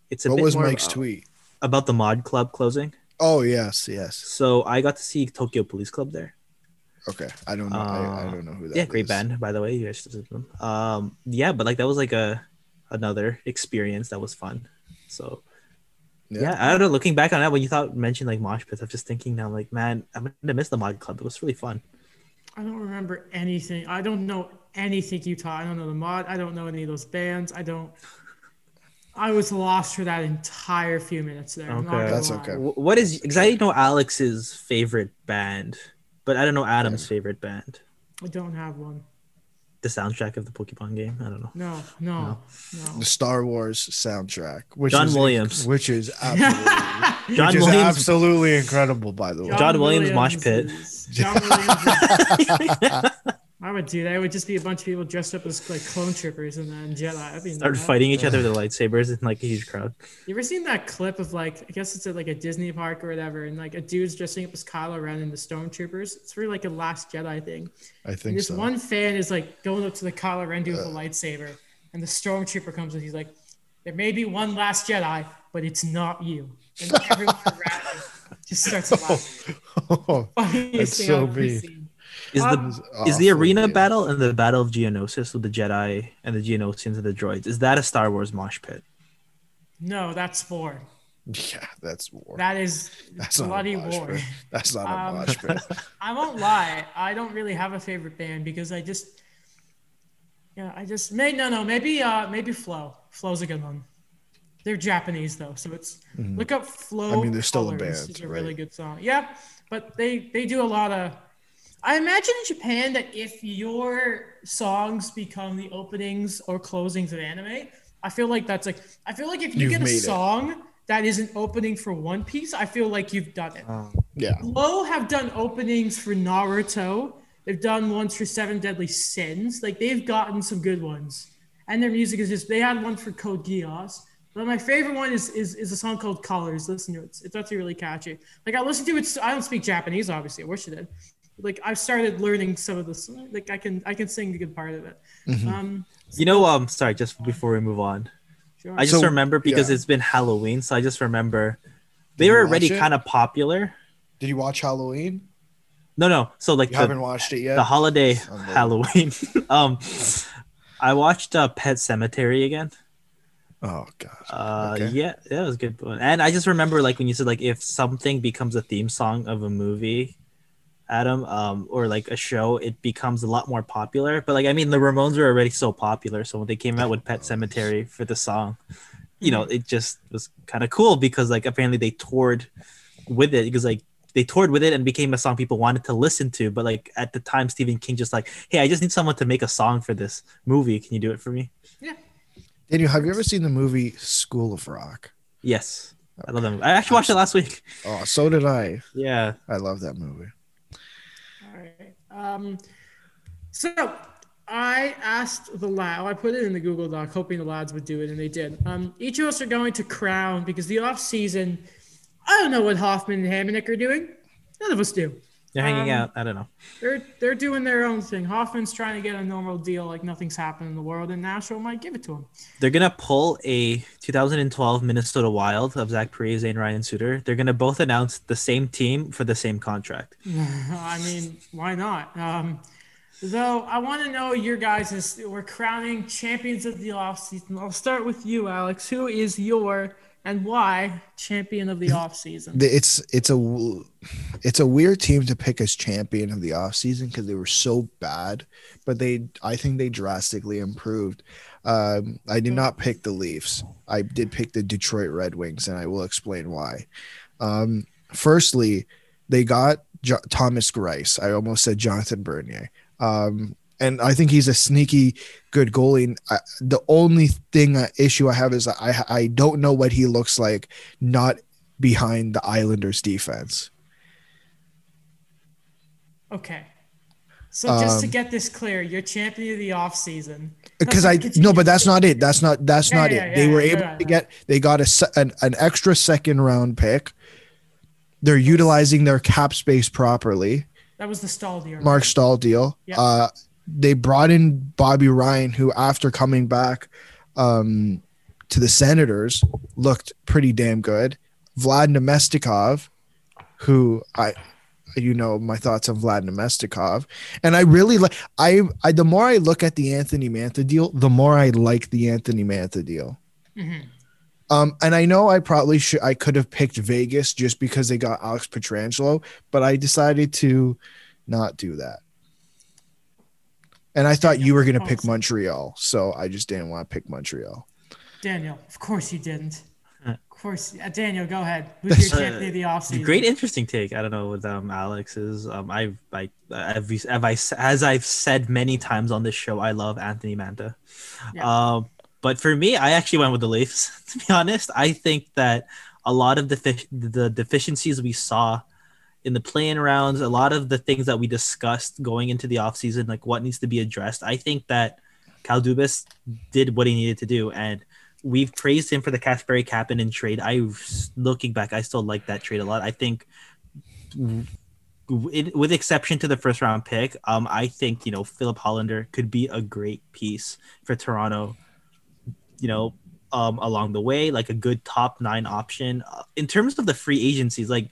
it's a what bit was more Mike's tweet about the Mod Club closing? Oh yes. So I got to see Tokyo Police Club there. Okay, I don't know. I don't know who that is. Yeah, great band, by the way. You guys should visit them. Yeah, but like that was like another experience that was fun. So. Yeah, I don't know. Looking back on that, when you mentioned like mosh pits, I'm just thinking now, like, man, I'm gonna miss the Mod Club. It was really fun. I don't remember anything. I don't know anything you taught. I don't know the mod. I don't know any of those bands. I was lost for that entire few minutes there. Okay, that's okay. What is? Because I know Alex's favorite band, but I don't know Adam's favorite band. I don't have one. The soundtrack of the Pokemon game? I don't know. No. The Star Wars soundtrack. Which is absolutely incredible, by the way. John Williams' mosh pit. I would do that. It would just be a bunch of people dressed up as like clone troopers and then Jedi. Start fighting each other with lightsabers in like a huge crowd. You ever seen that clip of like, I guess it's at like a Disney park or whatever, and like a dude's dressing up as Kylo Ren and the stormtroopers? It's really like a Last Jedi thing. I think and this so. One fan is like going up to the Kylo Ren dude with a lightsaber, and the stormtrooper comes and he's like, "There may be one Last Jedi, but it's not you." And everyone around just starts laughing. Funniest thing I've ever seen. Is the arena battle and the Battle of Geonosis with the Jedi and the Geonosians and the droids, is that a Star Wars mosh pit? No, that's war. Yeah, that's war. That's bloody war. Pit. That's not a mosh pit. I won't lie. I don't really have a favorite band because Yeah, I just maybe Flow. Flow's a good one. They're Japanese though, so it's look up Flow. I mean, they're still a band. It's a really good song. Yeah, but they do a lot of. I imagine in Japan that if your songs become the openings or closings of anime, I feel like that's like if you get a song that is an opening for One Piece, I feel like you've done it. Yeah. Flow have done openings for Naruto. They've done ones for Seven Deadly Sins. Like, they've gotten some good ones. And their music is just, they had one for Code Geass. But my favorite one is a song called Colors. Listen to it. It's actually really catchy. Like, I listen to it. I don't speak Japanese, obviously. I wish I did. Like, I've started learning some of this. Like, I can sing a good part of it. Sorry, just before we move on. Sure. I just remember because it's been Halloween. So I just remember they were already kind of popular. Did you watch Halloween? No. So like you haven't watched it yet. The holiday Halloween. I watched Pet Sematary again. Oh gosh. Yeah, it was a good one. And I just remember like when you said like if something becomes a theme song of a movie, Adam, or like a show, it becomes a lot more popular. But like I mean, the Ramones were already so popular, so when they came out with Pet Sematary for the song, you know, it just was kind of cool because like apparently they toured with it because like. They toured with it and became a song people wanted to listen to. But like at the time, Stephen King just like, hey, I just need someone to make a song for this movie. Can you do it for me? Yeah. Daniel, have you ever seen the movie School of Rock? Yes. Okay. I love that movie. I actually watched it last week. Oh, so did I. Yeah. I love that movie. All right. So I asked the lad, I put it in the Google Doc, hoping the lads would do it. And they did. Each of us are going to crown because the off season, I don't know what Hoffman and Hamonic are doing. None of us do. They're hanging out. I don't know. They're doing their own thing. Hoffman's trying to get a normal deal like nothing's happened in the world, and Nashville might give it to him. They're going to pull a 2012 Minnesota Wild of Zach Parise and Ryan Suter. They're going to both announce the same team for the same contract. I mean, why not? Though I want to know your guys' – we're crowning champions of the offseason. I'll start with you, Alex. Who is your – and why champion of the offseason? It's a weird team to pick as champion of the offseason because they were so bad, but I think they drastically improved. I did not pick the Leafs. I did pick the Detroit Red Wings, and I will explain why. Firstly, they got Thomas Greiss. I almost said Jonathan Bernier. And I think he's a sneaky good goalie. And the only issue I have is I don't know what he looks like not behind the Islanders defense. Okay. So just to get this clear, you're champion of the offseason. Because but that's not it. That's not it. Yeah, they were able to get – they got an extra second-round pick. They're utilizing their cap space properly. That was the Staal deal. Right? Mark Staal deal. Yep. They brought in Bobby Ryan, who after coming back to the Senators looked pretty damn good. Vlad Nemestikov, who my thoughts on Vlad Nemestikov. And I really like, the more I look at the Anthony Mantha deal, the more I like the Anthony Mantha deal. Mm-hmm. And I know I could have picked Vegas just because they got Alex Pietrangelo, but I decided to not do that. And I thought you were going to pick Montreal, so I just didn't want to pick Montreal. Daniel, of course you didn't. Of course. Daniel, go ahead. Who's your champion of the offseason? Great, interesting take. I don't know what Alex's. As I've said many times on this show, I love Anthony Mantha. Yeah. But for me, I actually went with the Leafs, to be honest. I think that a lot of the deficiencies we saw in the play-in rounds, a lot of the things that we discussed going into the offseason, like what needs to be addressed, I think that Kyle Dubas did what he needed to do. And we've praised him for the Kasperi Kapanen trade. Looking back, I still like that trade a lot. I think, with exception to the first-round pick, I think, Philip Hollander could be a great piece for Toronto. Along the way, like a good top 9 option. In terms of the free agencies, like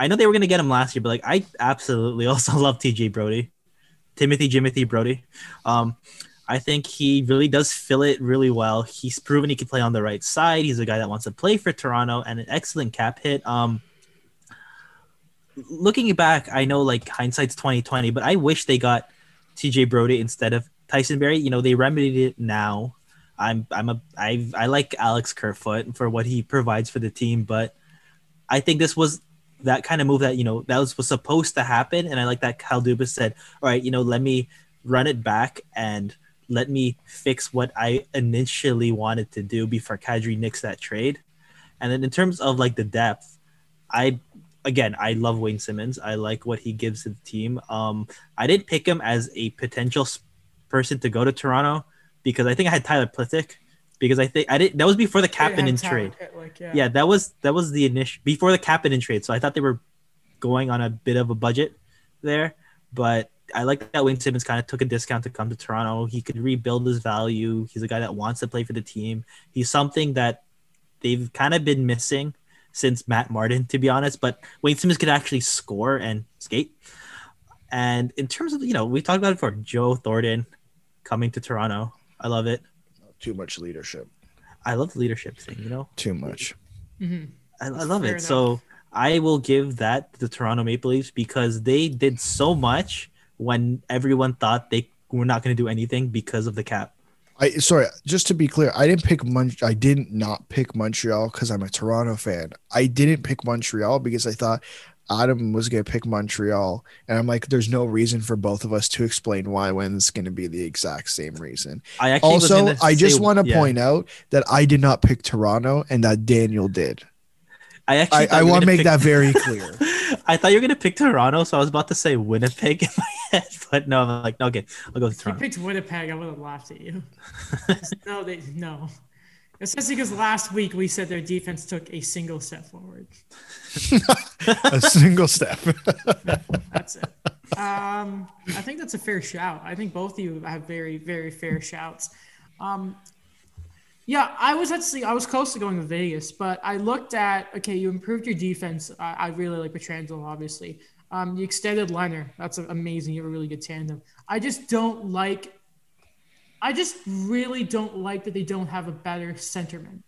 I know they were going to get him last year, but like I absolutely also love TJ Brody, Jimothy Brody. I think he really does fill it really well. He's proven he can play on the right side. He's a guy that wants to play for Toronto and an excellent cap hit. Looking back, I know like hindsight's 2020, but I wish they got TJ Brody instead of Tyson Berry, you know, they remedied it now. I like Alex Kerfoot for what he provides for the team, but I think this was that kind of move that, you know, that was supposed to happen. And I like that Kyle Dubas said, all right, you know, let me run it back and let me fix what I initially wanted to do before Kadri nicks that trade. And then in terms of like the depth, I love Wayne Simmons. I like what he gives to the team. I did pick him as a potential person to go to Toronto because I think I had Tyler Plithick because I think I did. That was before the Kapanen trade. Yeah, that was the initial before the Kapanen trade. So I thought they were going on a bit of a budget there, but I like that Wayne Simmons kind of took a discount to come to Toronto. He could rebuild his value. He's a guy that wants to play for the team. He's something that they've kind of been missing since Matt Martin, to be honest, but Wayne Simmons could actually score and skate. And in terms of, you know, we talked about it for Joe Thornton coming to Toronto. I love it. Too much leadership. I love the leadership thing, you know? Too much. Mm-hmm. I love it. Enough. So I will give that to the Toronto Maple Leafs because they did so much when everyone thought they were not going to do anything because of the cap. Sorry, just to be clear, I didn't not pick Montreal because I'm a Toronto fan. I didn't pick Montreal because I thought Adam was going to pick Montreal. And I'm like, there's no reason for both of us to explain why when it's going to be the exact same reason. I just want to point out that I did not pick Toronto and that Daniel did. I want to make that very clear. I thought you were going to pick Toronto, so I was about to say Winnipeg in my head, but no, I'm like, okay, I'll go to Toronto. If you picked Winnipeg, I would have laughed at you. No. Especially because last week we said their defense took a single step forward. A single step. That's it. I think that's a fair shout. I think both of you have very, very fair shouts. Yeah, I was close to going to Vegas, but I looked at, okay, you improved your defense. I really like Pietrangelo, obviously. You extended Leonard. That's amazing. You have a really good tandem. I just really don't like that they don't have a better centerman.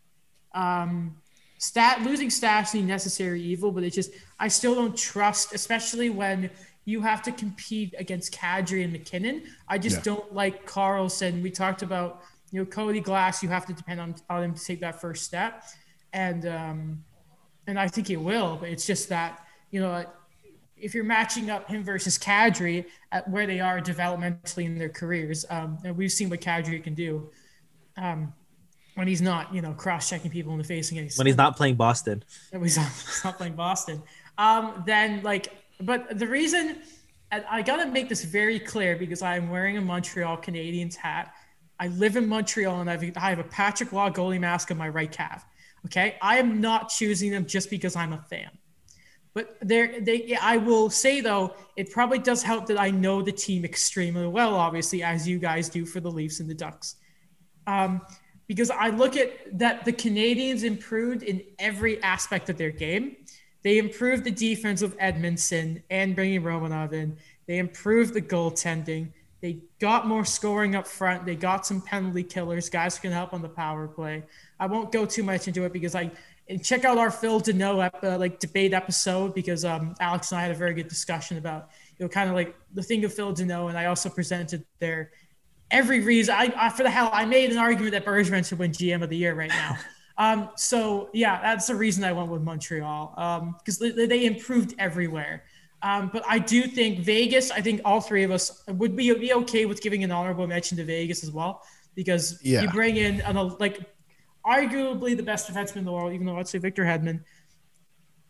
Losing Stastny is a necessary evil, but it's just, I still don't trust, especially when you have to compete against Kadri and McKinnon. I just don't like Carlson. We talked about, you know, Cody Glass, you have to depend on him to take that first step. And I think he will, but it's just that, you know, if you're matching up him versus Kadri at where they are developmentally in their careers, and we've seen what Kadri can do when he's not, you know, cross-checking people in the face. When he's not playing Boston. When he's not playing Boston. But the reason, and I got to make this very clear because I'm wearing a Montreal Canadiens hat. I live in Montreal, and I have a Patrick Law goalie mask on my right calf. Okay, I am not choosing them just because I'm a fan. But I will say though, it probably does help that I know the team extremely well, obviously, as you guys do for the Leafs and the Ducks, because I look at that the Canadiens improved in every aspect of their game. They improved the defense of Edmondson and bringing Romanov in. They improved the goaltending. They got more scoring up front. They got some penalty killers. Guys who can help on the power play. I won't go too much into it because check out our Phil Deneau debate episode because Alex and I had a very good discussion about, you know, kind of like the thing of Phil Deneau, and I also presented there every reason. I made an argument that Bergeron should win GM of the year right now. So yeah, that's the reason I went with Montreal because they improved everywhere. But I do think Vegas, I think all three of us would be okay with giving an honorable mention to Vegas as well, because you bring in arguably the best defenseman in the world, even though I'd say Victor Hedman,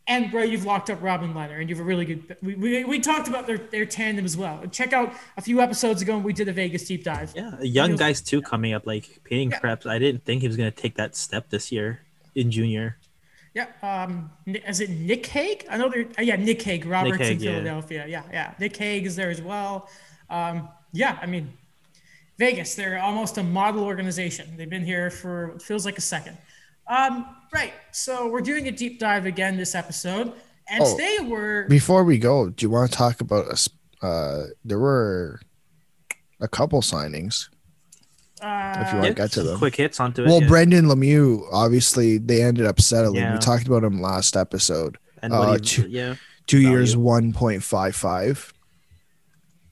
and bro, you've locked up Robin Leonard, and you have a really good. We talked about their tandem as well. Check out a few episodes ago when we did a Vegas deep dive. Yeah, young guys too coming up like Payne Krebs. I didn't think he was going to take that step this year in junior. Yeah, is it Nick Hague? I know Nick Hague, Roberts in Philadelphia. Yeah, Nick Hague is there as well. I mean, Vegas, they're almost a model organization. They've been here for what feels like a second. Right, so we're doing a deep dive again this episode. And today we're... Before we go, do you want to talk about... there were a couple signings. If you want to get to them. Quick hits onto it. Well, yeah. Brendan Lemieux, obviously, they ended up settling. Yeah. We talked about him last episode. And 2 years, 1.55.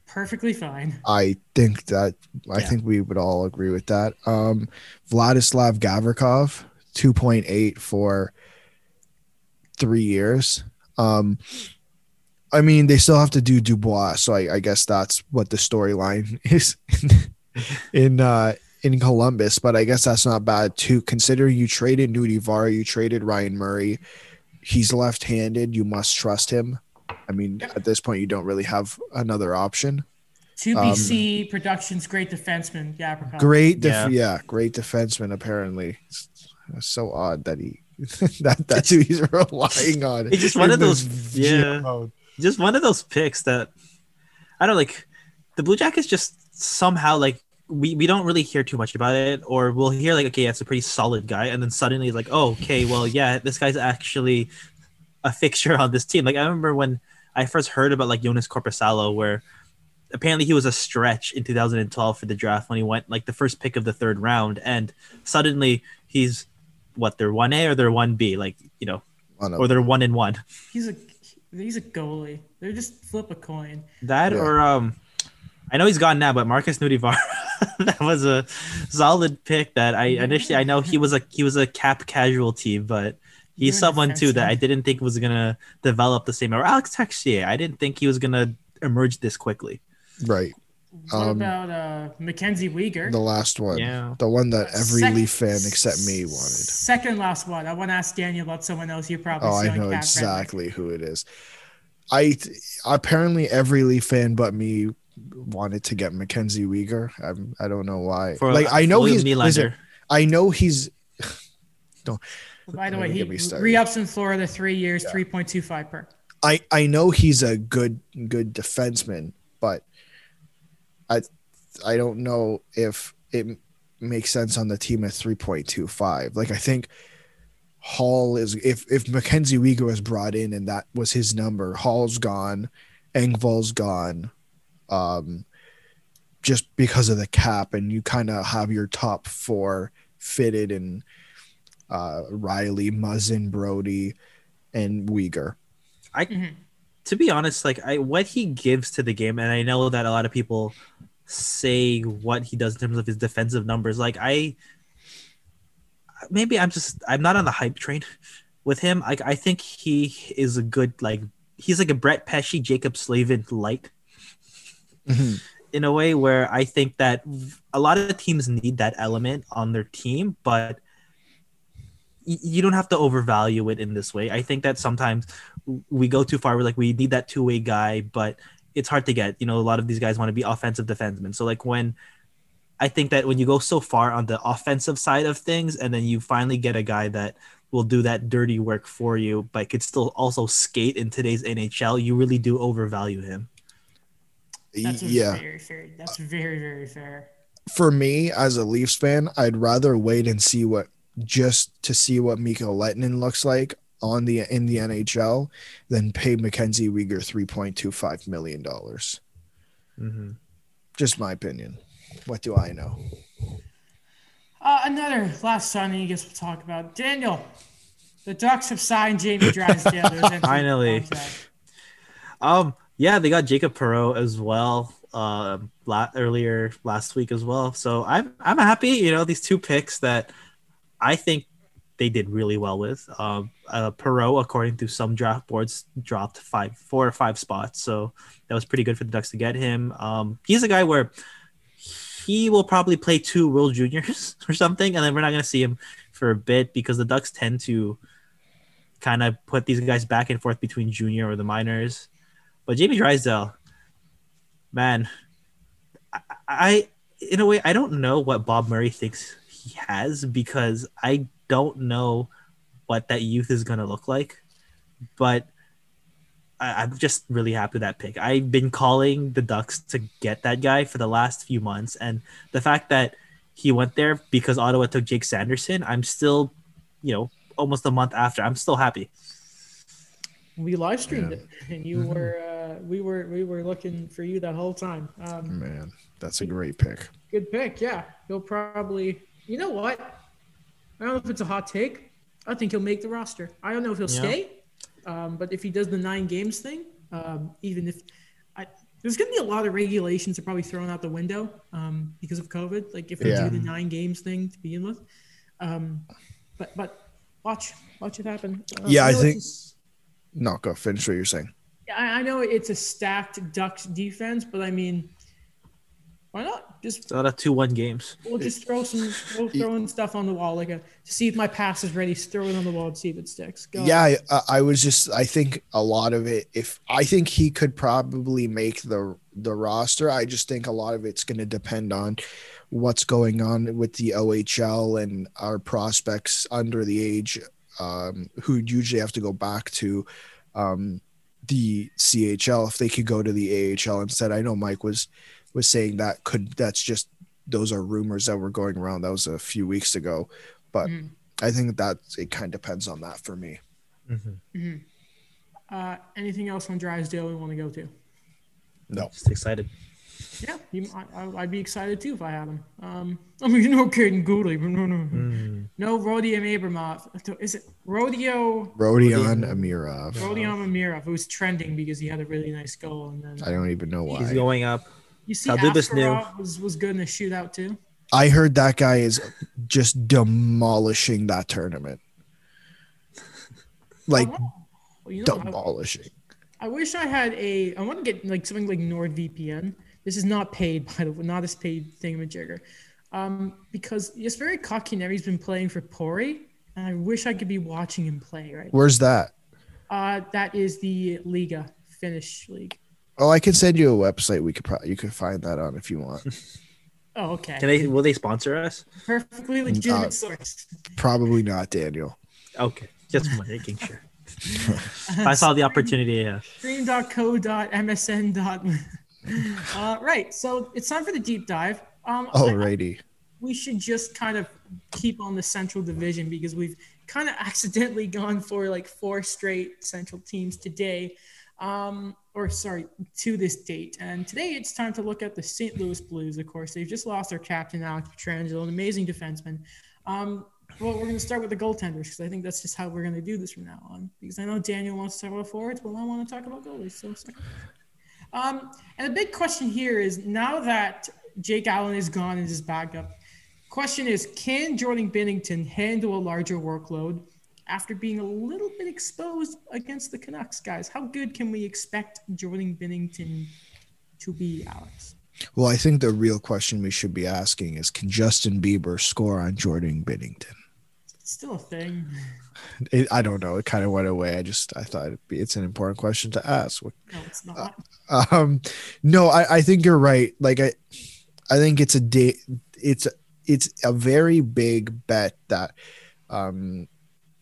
perfectly fine. I think we would all agree with that. Vladislav Gavrikov, 2.8 for 3 years. I mean, they still have to do Dubois, so I guess that's what the storyline is in Columbus. But I guess that's not bad too. Consider you traded Nudi Vara, you traded Ryan Murray. He's left-handed. You must trust him. I mean, at this point, you don't really have another option. 2BC Productions, great defenseman. Gavrikov. Great defenseman. Apparently, it's so odd that he that's who he's relying on. It's just one of those. Just one of those picks that I don't like. The Blue Jackets just somehow like we don't really hear too much about it, or we'll hear like, okay, that's a pretty solid guy, and then suddenly it's like, oh, okay, well, yeah, this guy's actually a fixture on this team. Like I remember when I first heard about like Joonas Korpisalo, where apparently he was a stretch in 2012 for the draft when he went like the first pick of the third round, and suddenly he's their 1A or their 1B, like, you know, or their 1 and 1. He's a goalie. They just flip a coin. I know he's gone now, but Markus Nudi Vara, that was a solid pick that I know he was a cap casualty, but he's someone too that I didn't think was gonna develop the same. Or Alex Texier, I didn't think he was gonna emerge this quickly. Right. What about Mackenzie Weegar? The last one. Yeah. The one that every Leaf fan except me wanted. Second last one. I want to ask Daniel about someone else you probably I know exactly who it is. Apparently every Leaf fan but me wanted to get Mackenzie Weegar. I don't know why. Don't. By the way, he re-ups in Florida 3 years, 3.25 per. I know he's a good defenseman, but I don't know if it makes sense on the team at 3.25. Like I think Hall is if Mackenzie Weegar was brought in and that was his number, Hall's gone, Engvall's gone, just because of the cap, and you kind of have your top four fitted in Riley, Muzzin, Brody, and Weegar. To be honest, like what he gives to the game, and I know that a lot of people say what he does in terms of his defensive numbers. Like I'm not on the hype train with him. Like I think he is a good, like he's like a Brett Pesci, Jacob Slavin light, in a way where I think that a lot of teams need that element on their team, but you don't have to overvalue it in this way. I think that sometimes we go too far. We're like, we need that two-way guy, but it's hard to get. You know, a lot of these guys want to be offensive defensemen. So like when you go so far on the offensive side of things, and then you finally get a guy that will do that dirty work for you, but could still also skate in today's NHL, you really do overvalue him. That's very fair. That's very, very fair. For me, as a Leafs fan, I'd rather wait and see what Mikko Lehtinen looks like in the NHL than pay Mackenzie Weegar $3.25 million. Mm-hmm. Just my opinion. What do I know? Another last signing I guess we'll talk about. Daniel, the Ducks have signed Jamie Drysdale. Finally. Yeah, they got Jacob Perreault as well. Earlier last week as well. So I'm happy, you know, these two picks that I think they did really well with. Perreault, according to some draft boards, dropped 4 or 5 spots. So that was pretty good for the Ducks to get him. He's a guy where he will probably play 2 World Juniors or something, and then we're not going to see him for a bit because the Ducks tend to kind of put these guys back and forth between junior or the minors. But Jamie Drysdale, man, I in a way, I don't know what Bob Murray thinks he has, because I don't know what that youth is going to look like, but I'm just really happy with that pick. I've been calling the Ducks to get that guy for the last few months, and the fact that he went there because Ottawa took Jake Sanderson, I'm still, you know, almost a month after, I'm still happy. We live streamed it, and you were we were looking for you that whole time. Man, that's a great pick. Good pick, yeah. He'll probably. You know what? I don't know if it's a hot take. I think he'll make the roster. I don't know if he'll stay, but if he does the 9 games thing, even if I there's going to be a lot of regulations that are probably thrown out the window because of COVID. Like if we do the 9 games thing to begin with, but watch it happen. Go finish what you're saying. I know it's a stacked Ducks defense, but I mean, why not just not a 2-1 games? We'll just throw stuff on the wall, like to see if my pass is ready. Throw it on the wall and see if it sticks. Go ahead. I think a lot of it. I think he could probably make the roster. I just think a lot of it's going to depend on what's going on with the OHL and our prospects under the age, who usually have to go back to the CHL if they could go to the AHL instead. I know Mike was saying that those are rumors that were going around. That was a few weeks ago, but I think that it kind of depends on that for me. Mm-hmm. Mm-hmm. Anything else on Drysdale we want to go to? No. Just excited. Yeah. I'd be excited too if I had him. No Caden Gooley. No Rodion Abramovich. Is it Rodion Amirov. Rodion Amirov, who's trending because he had a really nice goal. And then I don't even know why. He's going up. You see, Askarov was good in the shootout too. I heard that guy is just demolishing that tournament. Like, demolishing. I wish I had I want to get like something like NordVPN. This is not paid, by the way, not as paid thingamajigger. Because Jesperi Kotkaniemi's been playing for Pori, and I wish I could be watching him play right now. Where's that? That is the Liga, Finnish league. Oh, I can send you a website. You could find that on if you want. Oh, okay. Will they sponsor us? Perfectly legitimate source. Probably not, Daniel. Okay, just making sure. I saw the opportunity. Yeah. Stream.co.msn. Right. So it's time for the deep dive. Alrighty. We should just kind of keep on the Central Division because we've kind of accidentally gone for like 4 straight Central teams today. To this date. And today it's time to look at the St. Louis Blues, of course. They've just lost their captain, Alex Pietrangelo, an amazing defenseman. We're going to start with the goaltenders because I think that's just how we're going to do this from now on. Because I know Daniel wants to talk about forwards, but I want to talk about goalies. So sorry. And a big question here is now that Jake Allen is gone and is back up, question is, can Jordan Binnington handle a larger workload? After being a little bit exposed against the Canucks, guys, how good can we expect Jordan Binnington to be, Alex? Well, I think the real question we should be asking is, can Justin Bieber score on Jordan Binnington? It's still a thing. I don't know. It kind of went away. I thought it's an important question to ask. No, it's not. I think you're right. Like I think it's a very big bet that.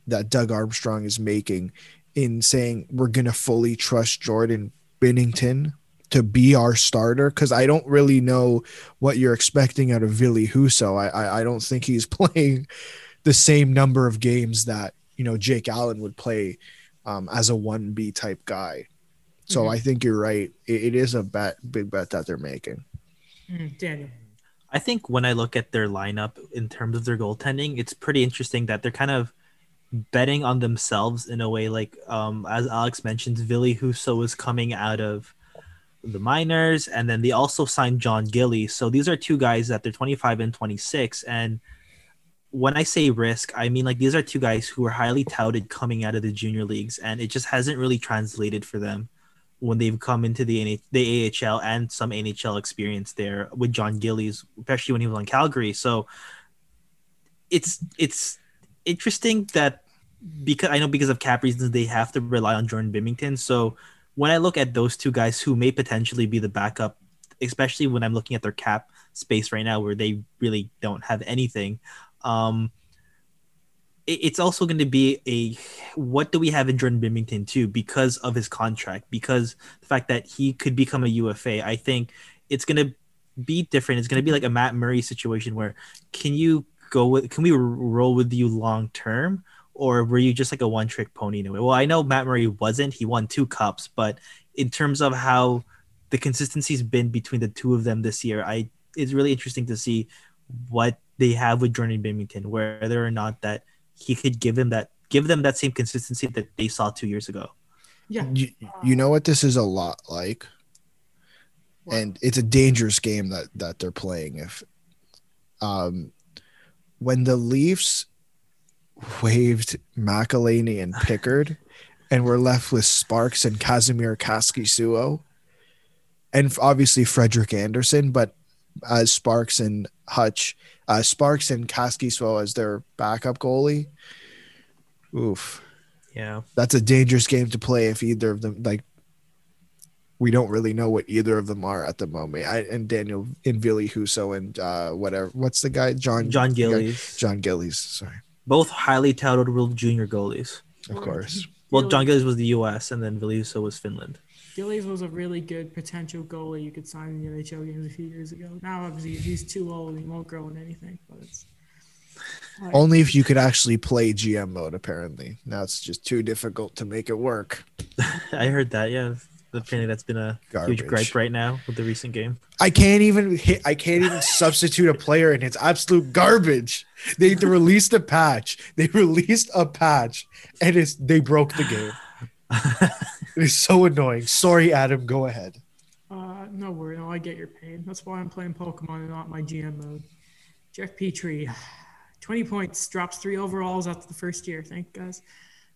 That Doug Armstrong is making in saying we're going to fully trust Jordan Binnington to be our starter, because I don't really know what you're expecting out of Ville Husso. I don't think he's playing the same number of games that Jake Allen would play as a 1B type guy. So I think you're right. It is a big bet that they're making. Daniel. I think when I look at their lineup in terms of their goaltending, it's pretty interesting that they're kind of betting on themselves in a way, like as Alex mentioned, Ville Husso is coming out of the minors, and then they also signed John Gillies. So these are 2 guys that they're 25 and 26. And when I say risk, I mean like these are 2 guys who are highly touted coming out of the junior leagues, and it just hasn't really translated for them when they've come into the AHL and some NHL experience there with John Gillies, especially when he was on Calgary. So it's interesting that because of cap reasons, they have to rely on Jordan Binnington. So when I look at those 2 guys who may potentially be the backup, especially when I'm looking at their cap space right now where they really don't have anything, it's also going to be what do we have in Jordan Binnington too, because of his contract, because the fact that he could become a UFA. I think it's going to be different. It's going to be like a Matt Murray situation where can we roll with you long term, or were you just like a one-trick pony in a way? Well, I know Matt Murray wasn't. He won 2 cups, but in terms of how the consistency's been between the 2 of them this year, it's really interesting to see what they have with Jordan Binnington, whether or not that he could give them that same consistency that they saw 2 years ago. Yeah, you know what this is a lot like? and it's a dangerous game that they're playing. If when the Leafs waived McElhinney and Pickard, and we're left with Sparks and Kazimir Kaskisuo, and obviously Frederik Andersen, but Sparks and Hutch, Sparks and Kaskisuo as their backup goalie. Oof. Yeah. That's a dangerous game to play if either of them, like, we don't really know what either of them are at the moment. And Daniel and Vili Huso and whatever. What's the guy? John Gillies. John Gillies, sorry. Both highly touted World Junior goalies. Of course. Well, John Gillies was the U.S. and then Vili Huso was Finland. Gillies was a really good potential goalie you could sign in the NHL games a few years ago. Now, obviously, he's too old and he won't grow in anything. But it's like, only if you could actually play GM mode, apparently. Now it's just too difficult to make it work. I heard that, yeah. Apparently that's been a huge gripe right now with the recent game. I can't even substitute a player, and it's absolute garbage. They released a patch. And they broke the game. It is so annoying. Sorry, Adam. Go ahead. No worry. No, I get your pain. That's why I'm playing Pokemon and not my GM mode. Jeff Petrie, 20 points, drops 3 overalls after the first year. Thank you, guys.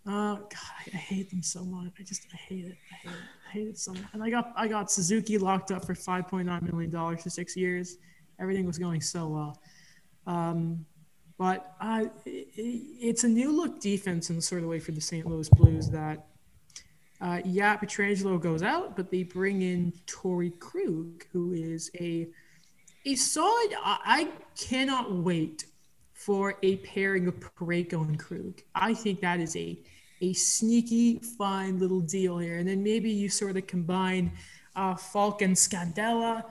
God, I hate them so much. I hate it so much. And I got Suzuki locked up for $5.9 million for 6 years. Everything was going so well. But it's a new look defense in the sort of way for the St. Louis Blues that, Pietrangelo goes out, but they bring in Torey Krug, who is a solid. I cannot wait for a pairing of Parayko and Krug. I think that is a sneaky, fine little deal here. And then maybe you sort of combine Falk and Scandella.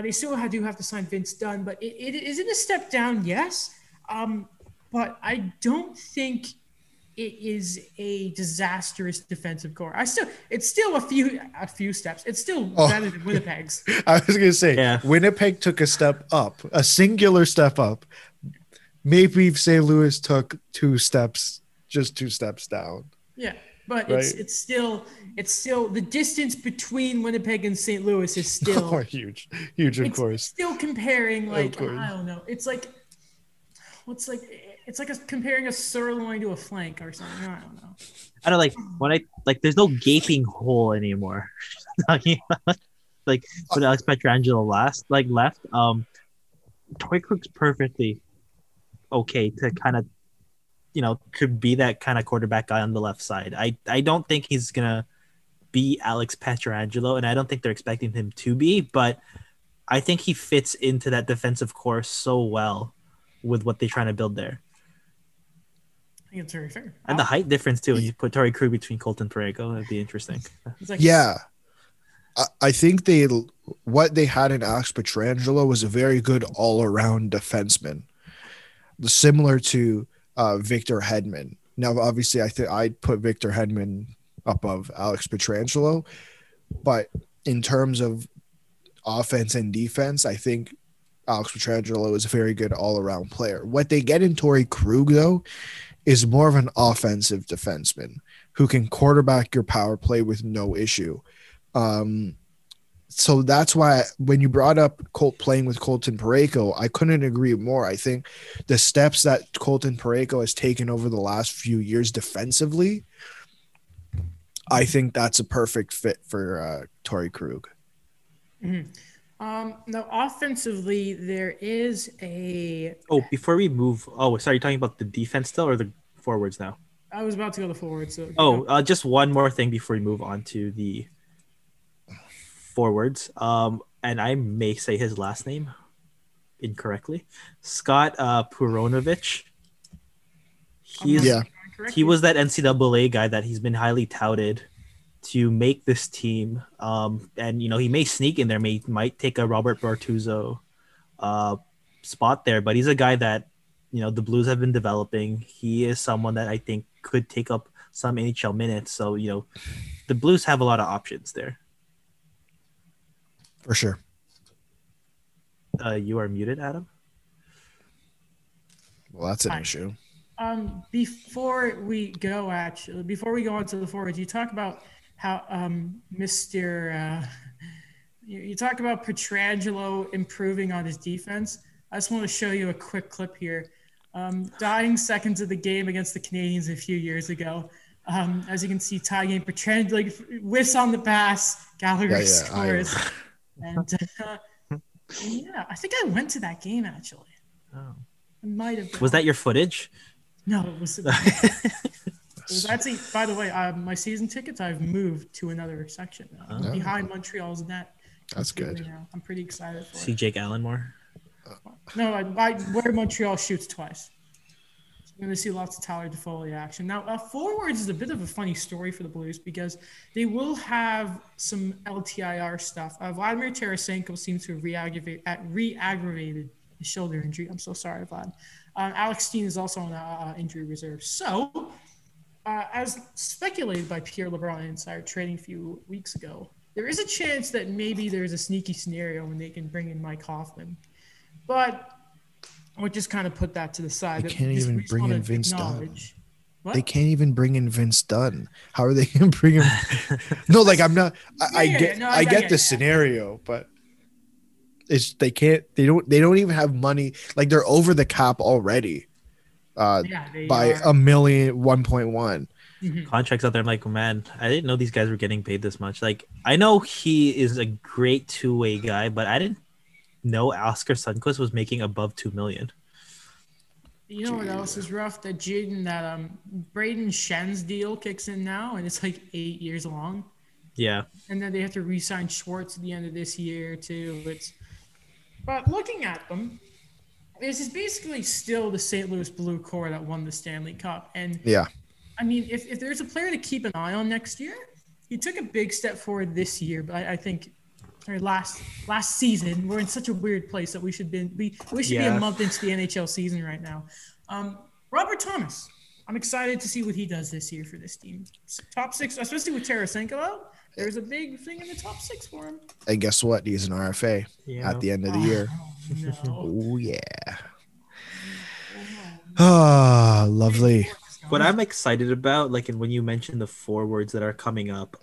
They still have to sign Vince Dunn, but it isn't a step down, yes. But I don't think it is a disastrous defensive core. It's still a few steps. It's still better than Winnipeg's. I was gonna say, yeah. Winnipeg took a step up, a singular step up. Maybe St. Louis took 2 steps, just 2 steps down. Yeah, but right? it's still the distance between Winnipeg and St. Louis is still huge. Of course, still comparing like I don't know. It's like what's like. It's like comparing a sirloin to a flank or something. I don't know. I don't like when there's no gaping hole anymore. Like when Alex Pietrangelo left. Torey Krug's perfectly okay to kind of, could be that kind of quarterback guy on the left side. I don't think he's gonna be Alex Pietrangelo, and I don't think they're expecting him to be. But I think he fits into that defensive core so well with what they're trying to build there. I think it's very fair. And the height difference, too. When you put Torey Krug between Colton Parayko, that'd be interesting. Yeah. I think what they had in Alex Pietrangelo was a very good all-around defenseman, similar to Victor Hedman. Now, obviously, I think I'd put Victor Hedman above Alex Pietrangelo, but in terms of offense and defense, I think Alex Pietrangelo is a very good all-around player. What they get in Torey Krug, though, is more of an offensive defenseman who can quarterback your power play with no issue. So that's why when you brought up playing with Colton Parayko, I couldn't agree more. I think the steps that Colton Parayko has taken over the last few years defensively, I think that's a perfect fit for Torey Krug. Mm-hmm. Now, offensively, there is a... Oh, before we move... Oh, sorry, you're talking about the defense still or the forwards now? I was about to go to the forwards. So, just one more thing before we move on to the forwards. And I may say his last name incorrectly. Scott Perunovich. He was that NCAA guy that he's been highly touted to make this team, and he may sneak in there, might take a Robert Bortuzzo spot there, but he's a guy that the Blues have been developing. He is someone that I think could take up some NHL minutes, so the Blues have a lot of options there for sure. You are muted, Adam. Well, that's an issue. Before we go on to the forwards, you talk about how Mr. You talk about Pietrangelo improving on his defense. I just want to show you a quick clip here. Dying seconds of the game against the Canadians a few years ago. As you can see, tie game, Pietrangelo like, whiffs on the pass, Gallagher scores. Yeah, I think I went to that game, actually. Oh. I might have been. Was that your footage? No, it was. Actually, by the way, my season tickets, I've moved to another section now. Oh. Behind Montreal's net. That's good. Now. I'm pretty excited for it. See Jake Allen more? No, where Montreal shoots twice. So I'm going to see lots of Tyler Toffoli action. Now, forwards is a bit of a funny story for the Blues because they will have some LTIR stuff. Vladimir Tarasenko seems to have re-aggravated his shoulder injury. I'm so sorry, Vlad. Alex Steen is also on injury reserve. So, as speculated by Pierre LeBrun Insider Trading a few weeks ago, there is a chance that maybe there's a sneaky scenario when they can bring in Mike Hoffman. But we'll just kind of put that to the side. They can't even bring in Vince Dunn. What? They can't even bring in Vince Dunn. How are they going to bring him? No, like I'm not. I get the scenario, but it's they can't. They don't even have money. like they're over the cap already by $1.1 million. Mm-hmm. Contracts out there. I'm like, man, I didn't know these guys were getting paid this much. Like I know he is a great two-way guy, but I didn't. No, Oscar Sundquist was making above $2 million. You know what else is rough? That Jaden, Braden Shen's deal kicks in now, and it's like 8 years long. Yeah, and then they have to re-sign Schwartz at the end of this year too. But looking at them, this is basically still the St. Louis Blue core that won the Stanley Cup. And yeah, I mean, if there's a player to keep an eye on next year, he took a big step forward this year, but I think. Last season, we're in such a weird place that we should be a month into the NHL season right now. Robert Thomas, I'm excited to see what he does this year for this team. Top six, especially with Tarasenko out. There's a big thing in the top six for him. And guess what? He's an RFA at the end of the year. No. Oh yeah. Ah, oh, lovely. What I'm excited about, like, and when you mentioned the forwards that are coming up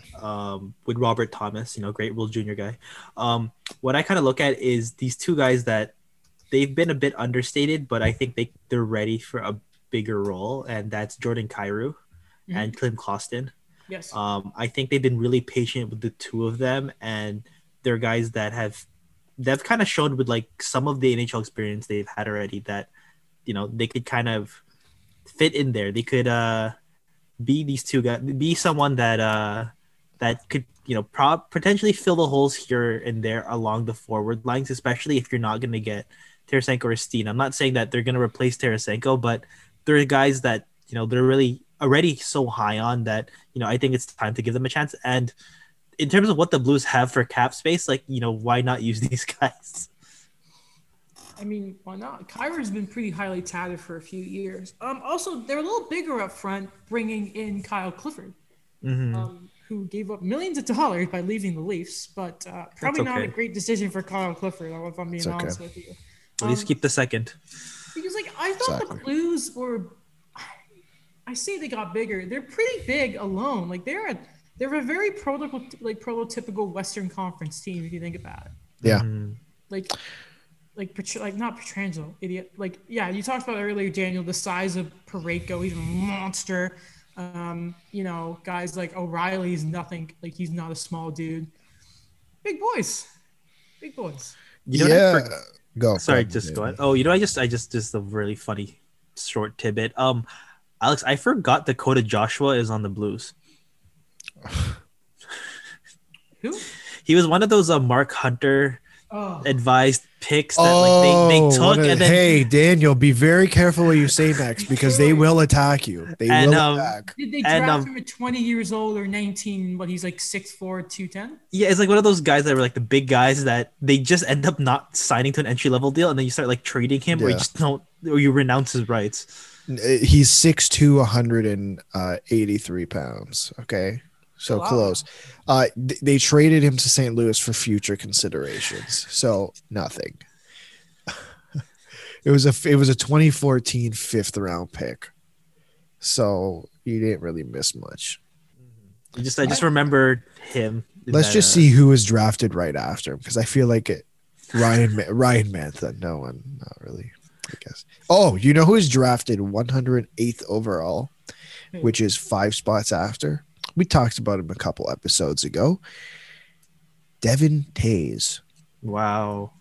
with Robert Thomas, great World Junior guy, what I kind of look at is these two guys that they've been a bit understated, but I think they're ready for a bigger role, and that's Jordan Kyrou and Klim Costin. Yes. I think they've been really patient with the two of them, and they're guys that they've kind of shown with, like, some of the NHL experience they've had already that, they could kind of fit in there. They could be these two guys, be someone that could potentially fill the holes here and there along the forward lines, especially if you're not going to get Tarasenko or Steen. I'm not saying that they're going to replace Tarasenko, but they're guys that they're really already so high on that I think it's time to give them a chance. And in terms of what the Blues have for cap space, like why not use these guys? I mean, why not? Kyrou's been pretty highly touted for a few years. Also, they're a little bigger up front, bringing in Kyle Clifford, who gave up millions of dollars by leaving the Leafs, but probably not a great decision for Kyle Clifford, if I'm being honest with you. At least keep the second. Because, I thought the Blues were – I say they got bigger. They're pretty big alone. They're a very prototypical Western Conference team, if you think about it. Yeah. Not Pietrangelo, idiot. You talked about earlier, Daniel, the size of Parayko. He's a monster. Guys like O'Reilly is nothing. He's not a small dude. Big boys. Go. Sorry, just go ahead. Oh, just a really funny short tidbit. Alex, I forgot Dakota Joshua is on the Blues. Who? He was one of those Mark Hunter advised picks that they took. Hey, Daniel, be very careful what you say next because they will attack you. They will attack. Did they draft him at 20 years old or 19? But he's 6'4", 210? Yeah, it's one of those guys that were the big guys that they just end up not signing to an entry-level deal, and then you start trading him or you just don't, or you renounce his rights. He's 6'2", 183 pounds, okay? So close. They traded him to St. Louis for future considerations. So nothing. It was a 2014 fifth round pick. So you didn't really miss much. I just remember him Let's just see who was drafted right after him, because I feel like it. Ryan Mantha. No one, not really, I guess. Oh, you know who's drafted 108th overall, which is 5 spots after? We talked about him a couple episodes ago. Devin Tays. Wow.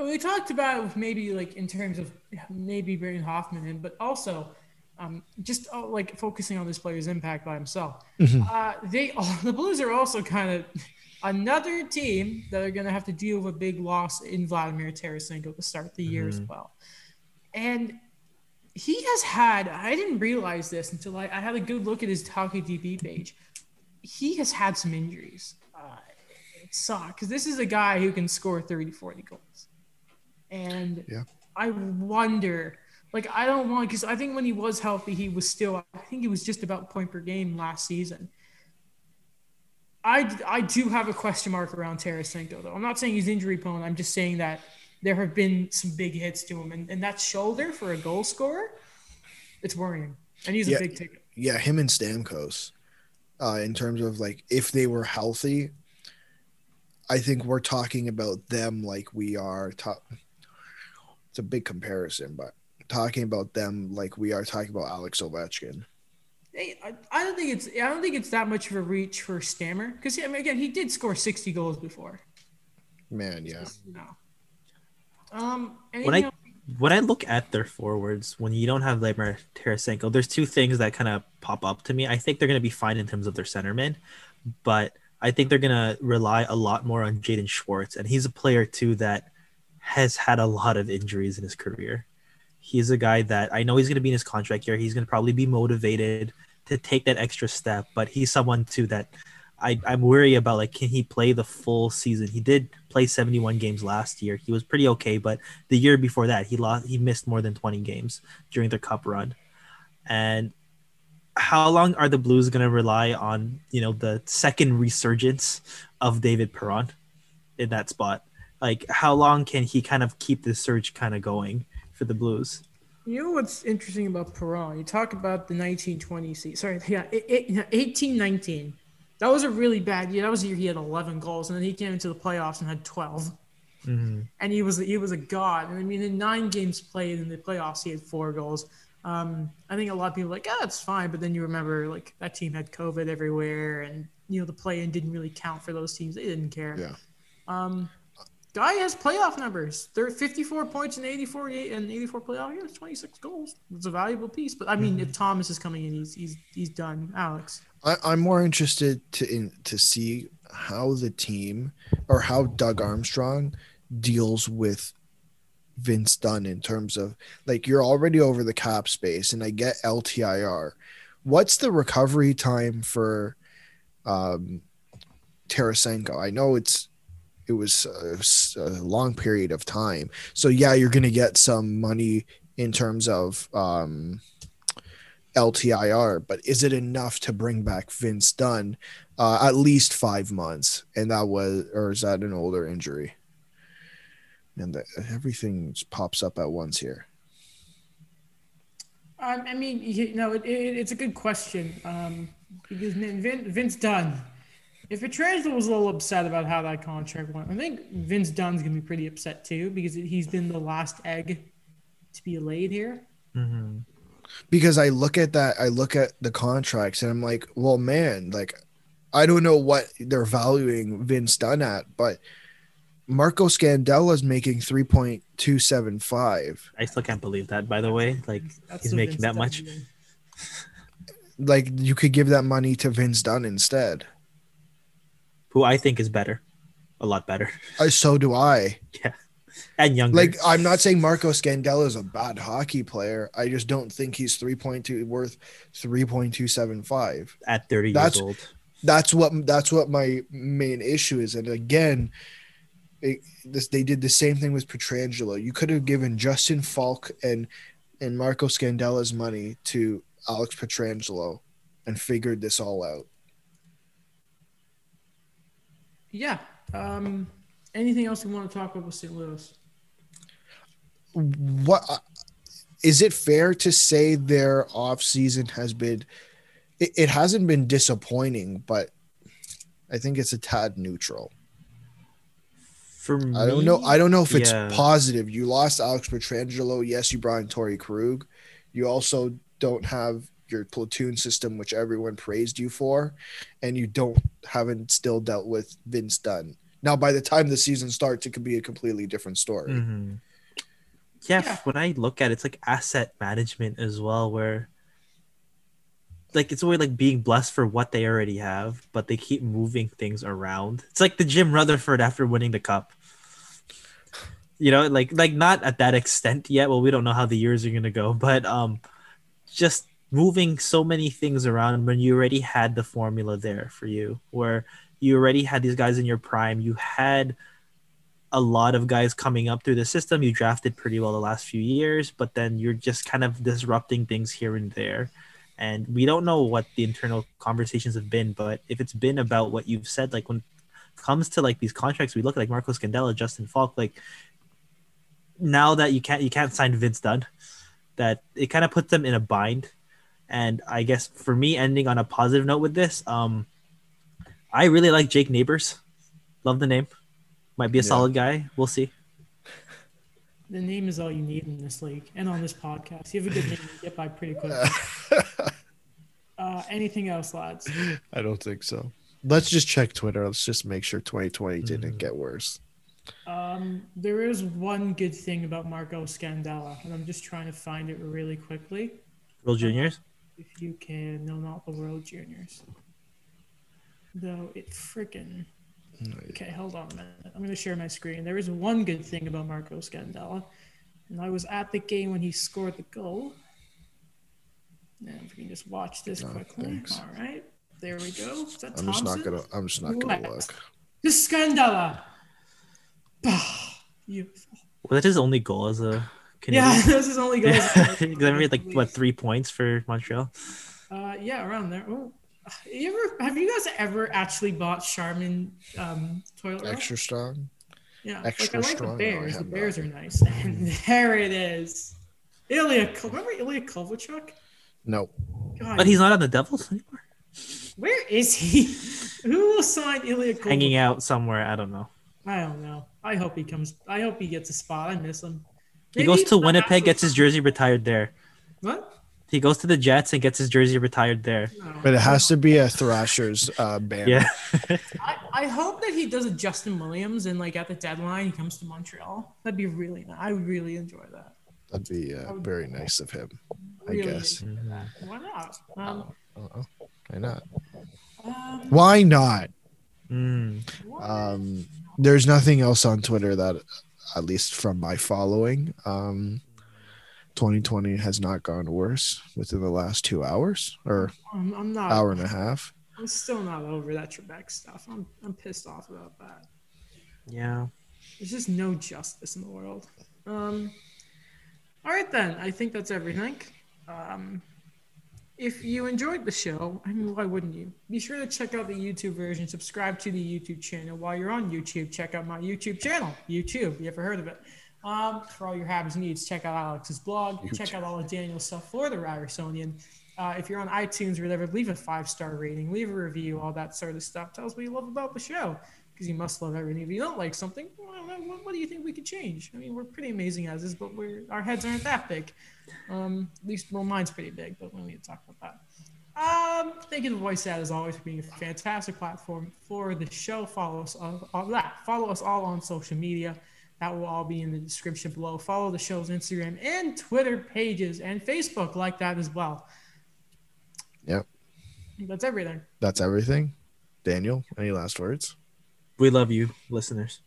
We talked about maybe like in terms of maybe bringing Hoffman in, but also just like focusing on this player's impact by himself. Mm-hmm. The Blues are also kind of another team that are going to have to deal with a big loss in Vladimir Tarasenko to start the year as well. And he has had, I didn't realize this until I had a good look at his TalkingDB page. He has had some injuries. It sucks, because this is a guy who can score 30, 40 goals. And I wonder, like, I don't want, because I think when he was healthy, he was still, I think he was just about point per game last season. I do have a question mark around Tarasenko, though. I'm not saying he's injury prone. I'm just saying that there have been some big hits to him. And that shoulder for a goal scorer, it's worrying. And he's a big ticket. Yeah, him and Stamkos, in terms of, like, if they were healthy, I think we're talking about them like we are – it's a big comparison, but talking about them like we are talking about Alex Ovechkin. I don't think it's that much of a reach for Stammer, because again, he did score 60 goals before. Man, yeah. When I look at their forwards, when you don't have Vladimir Tarasenko, there's two things that kind of pop up to me. I think they're going to be fine in terms of their centermen, but I think they're going to rely a lot more on Jaden Schwartz, and he's a player too that has had a lot of injuries in his career. He's a guy that I know he's going to be in his contract year. He's going to probably be motivated to take that extra step, but he's someone too that I'm worried about. Like, can he play the full season? He did play 71 games last year. He was pretty okay, but the year before that, he missed more than 20 games during their cup run. And how long are the Blues going to rely on, the second resurgence of David Perron in that spot? Like, how long can he kind of keep this surge kind of going for the Blues? You know what's interesting about Perron? You talk about the 1920 season. Sorry, yeah, 18-19. That was a really bad year. That was a year he had 11 goals, and then he came into the playoffs and had 12. Mm-hmm. And he was a god. And I mean, in 9 games played in the playoffs, he had 4 goals. I think a lot of people are like, that's fine. But then you remember, like, that team had COVID everywhere, and the play-in didn't really count for those teams. They didn't care. Yeah. Guy has playoff numbers. There are 54 points in 84 playoff games, 26 goals. It's a valuable piece. But I mean, if Thomas is coming in, he's done. Alex, I'm more interested to see how the team or how Doug Armstrong deals with Vince Dunn in terms of, like, you're already over the cap space, and I get LTIR. What's the recovery time for Tarasenko? I know it was a long period of time. So, yeah, you're going to get some money in terms of LTIR, but is it enough to bring back Vince Dunn at least 5 months? And that was, or is that an older injury? And everything pops up at once here. I mean, it's a good question. Because Vince Dunn, if Petrangelo was a little upset about how that contract went, I think Vince Dunn's going to be pretty upset too, because he's been the last egg to be laid here. Mm-hmm. Because I look at the contracts, and I'm like, well, man, like, I don't know what they're valuing Vince Dunn at, but Marco Scandella's making 3.275. I still can't believe that, by the way. Like, he's making Vince that Dunn much. Like, you could give that money to Vince Dunn instead, who I think is better, a lot better. So do I. Yeah, and younger. Like, I'm not saying Marco Scandella is a bad hockey player. I just don't think he's 3.2 worth 3.275 at 30 years old. That's what my main issue is. And again, they did the same thing with Pietrangelo. You could have given Justin Falk and Marco Scandella's money to Alex Pietrangelo and figured this all out. Yeah. Anything else we want to talk about with St. Louis? What is it fair to say their offseason has been it hasn't been disappointing, but I think it's a tad neutral. For me, I don't know. I don't know if it's positive. You lost Alex Pietrangelo. Yes, you brought in Torrey Krug. You also don't have your platoon system, which everyone praised you for, and you haven't still dealt with Vince Dunn. Now, by the time the season starts, it could be a completely different story. Mm-hmm. Yeah, when I look at it, it's like asset management as well, where like it's always like being blessed for what they already have, but they keep moving things around. It's like the Jim Rutherford after winning the cup. You know, like not at that extent yet. Well, we don't know how the years are gonna go, but just moving so many things around when you already had the formula there for you, where you already had these guys in your prime. You had a lot of guys coming up through the system. You drafted pretty well the last few years, but then you're just kind of disrupting things here and there. And we don't know what the internal conversations have been, but if it's been about what you've said, like when it comes to like these contracts, we look at like Marco Scandella, Justin Falk, like now that you can't sign Vince Dunn, that it kind of puts them in a bind. And I guess for me, ending on a positive note with this, I really like Jake Neighbors. Love the name. Might be a solid guy. We'll see. The name is all you need in this league and on this podcast. You have a good name, you get by pretty quickly. Anything else, lads? I don't think so. Let's just check Twitter. Let's just make sure 2020 didn't get worse. There is one good thing about Marco Scandella, and I'm just trying to find it really quickly. World Juniors? If you can. No, not the World Juniors. Though it freaking... Okay, hold on a minute. I'm going to share my screen. There is one good thing about Marco Scandella, and I was at the game when he scored the goal. Now, if we can just watch this quickly. Thanks. All right, there we go. Is that Thompson? I'm just not gonna look. This Scandella. Beautiful. Well, that is his only goal as a Canadian. Yeah, that was his only goal. Because I made like what 3 points for Montreal. Yeah, around there. Oh. Have you guys ever actually bought Charmin toilet roll? Extra strong? Yeah. Extra like, I like strong. The Bears. The Bears are nice. And there it is. Remember Ilya Kovalchuk? No. God. But he's not on the Devils anymore. Where is he? Who will sign Ilya Kovalchuk? Hanging out somewhere. I don't know. I hope he comes. I hope he gets a spot. I miss him. Maybe he goes to Winnipeg, gets his jersey retired there. What? He goes to the Jets and gets his jersey retired there. But it has to be a Thrashers band. Yeah. I hope that he does a Justin Williams and like at the deadline he comes to Montreal. That'd be really nice. I would really enjoy that. That'd be very nice of him, really, I guess. Why not? Why not? Why not? There's nothing else on Twitter that, at least from my following, 2020 has not gone worse within the last 2 hours or hour and a half. I'm still not over that Trebek stuff. I'm pissed off about that. Yeah. There's just no justice in the world. All right, then. I think that's everything. If you enjoyed the show, I mean, why wouldn't you? Be sure to check out the YouTube version. Subscribe to the YouTube channel. While you're on YouTube, check out my YouTube channel. YouTube. You ever heard of it? For all your habits and needs, check out Alex's blog. Check out all of Daniel's stuff for the Ryersoonian. If you're on iTunes or whatever, leave a 5-star rating, leave a review, all that sort of stuff. Tell us what you love about the show, because you must love everything. If you don't like something, what do you think we could change? I mean, we're pretty amazing as is, but our heads aren't that big. At least, well, mine's pretty big, but we need to talk about that. Thank you to VoiceAd as always for being a fantastic platform for the show. Follow us all on social media. That will all be in the description below. Follow the show's Instagram and Twitter pages and Facebook like that as well. Yep. That's everything. Daniel, any last words? We love you, listeners.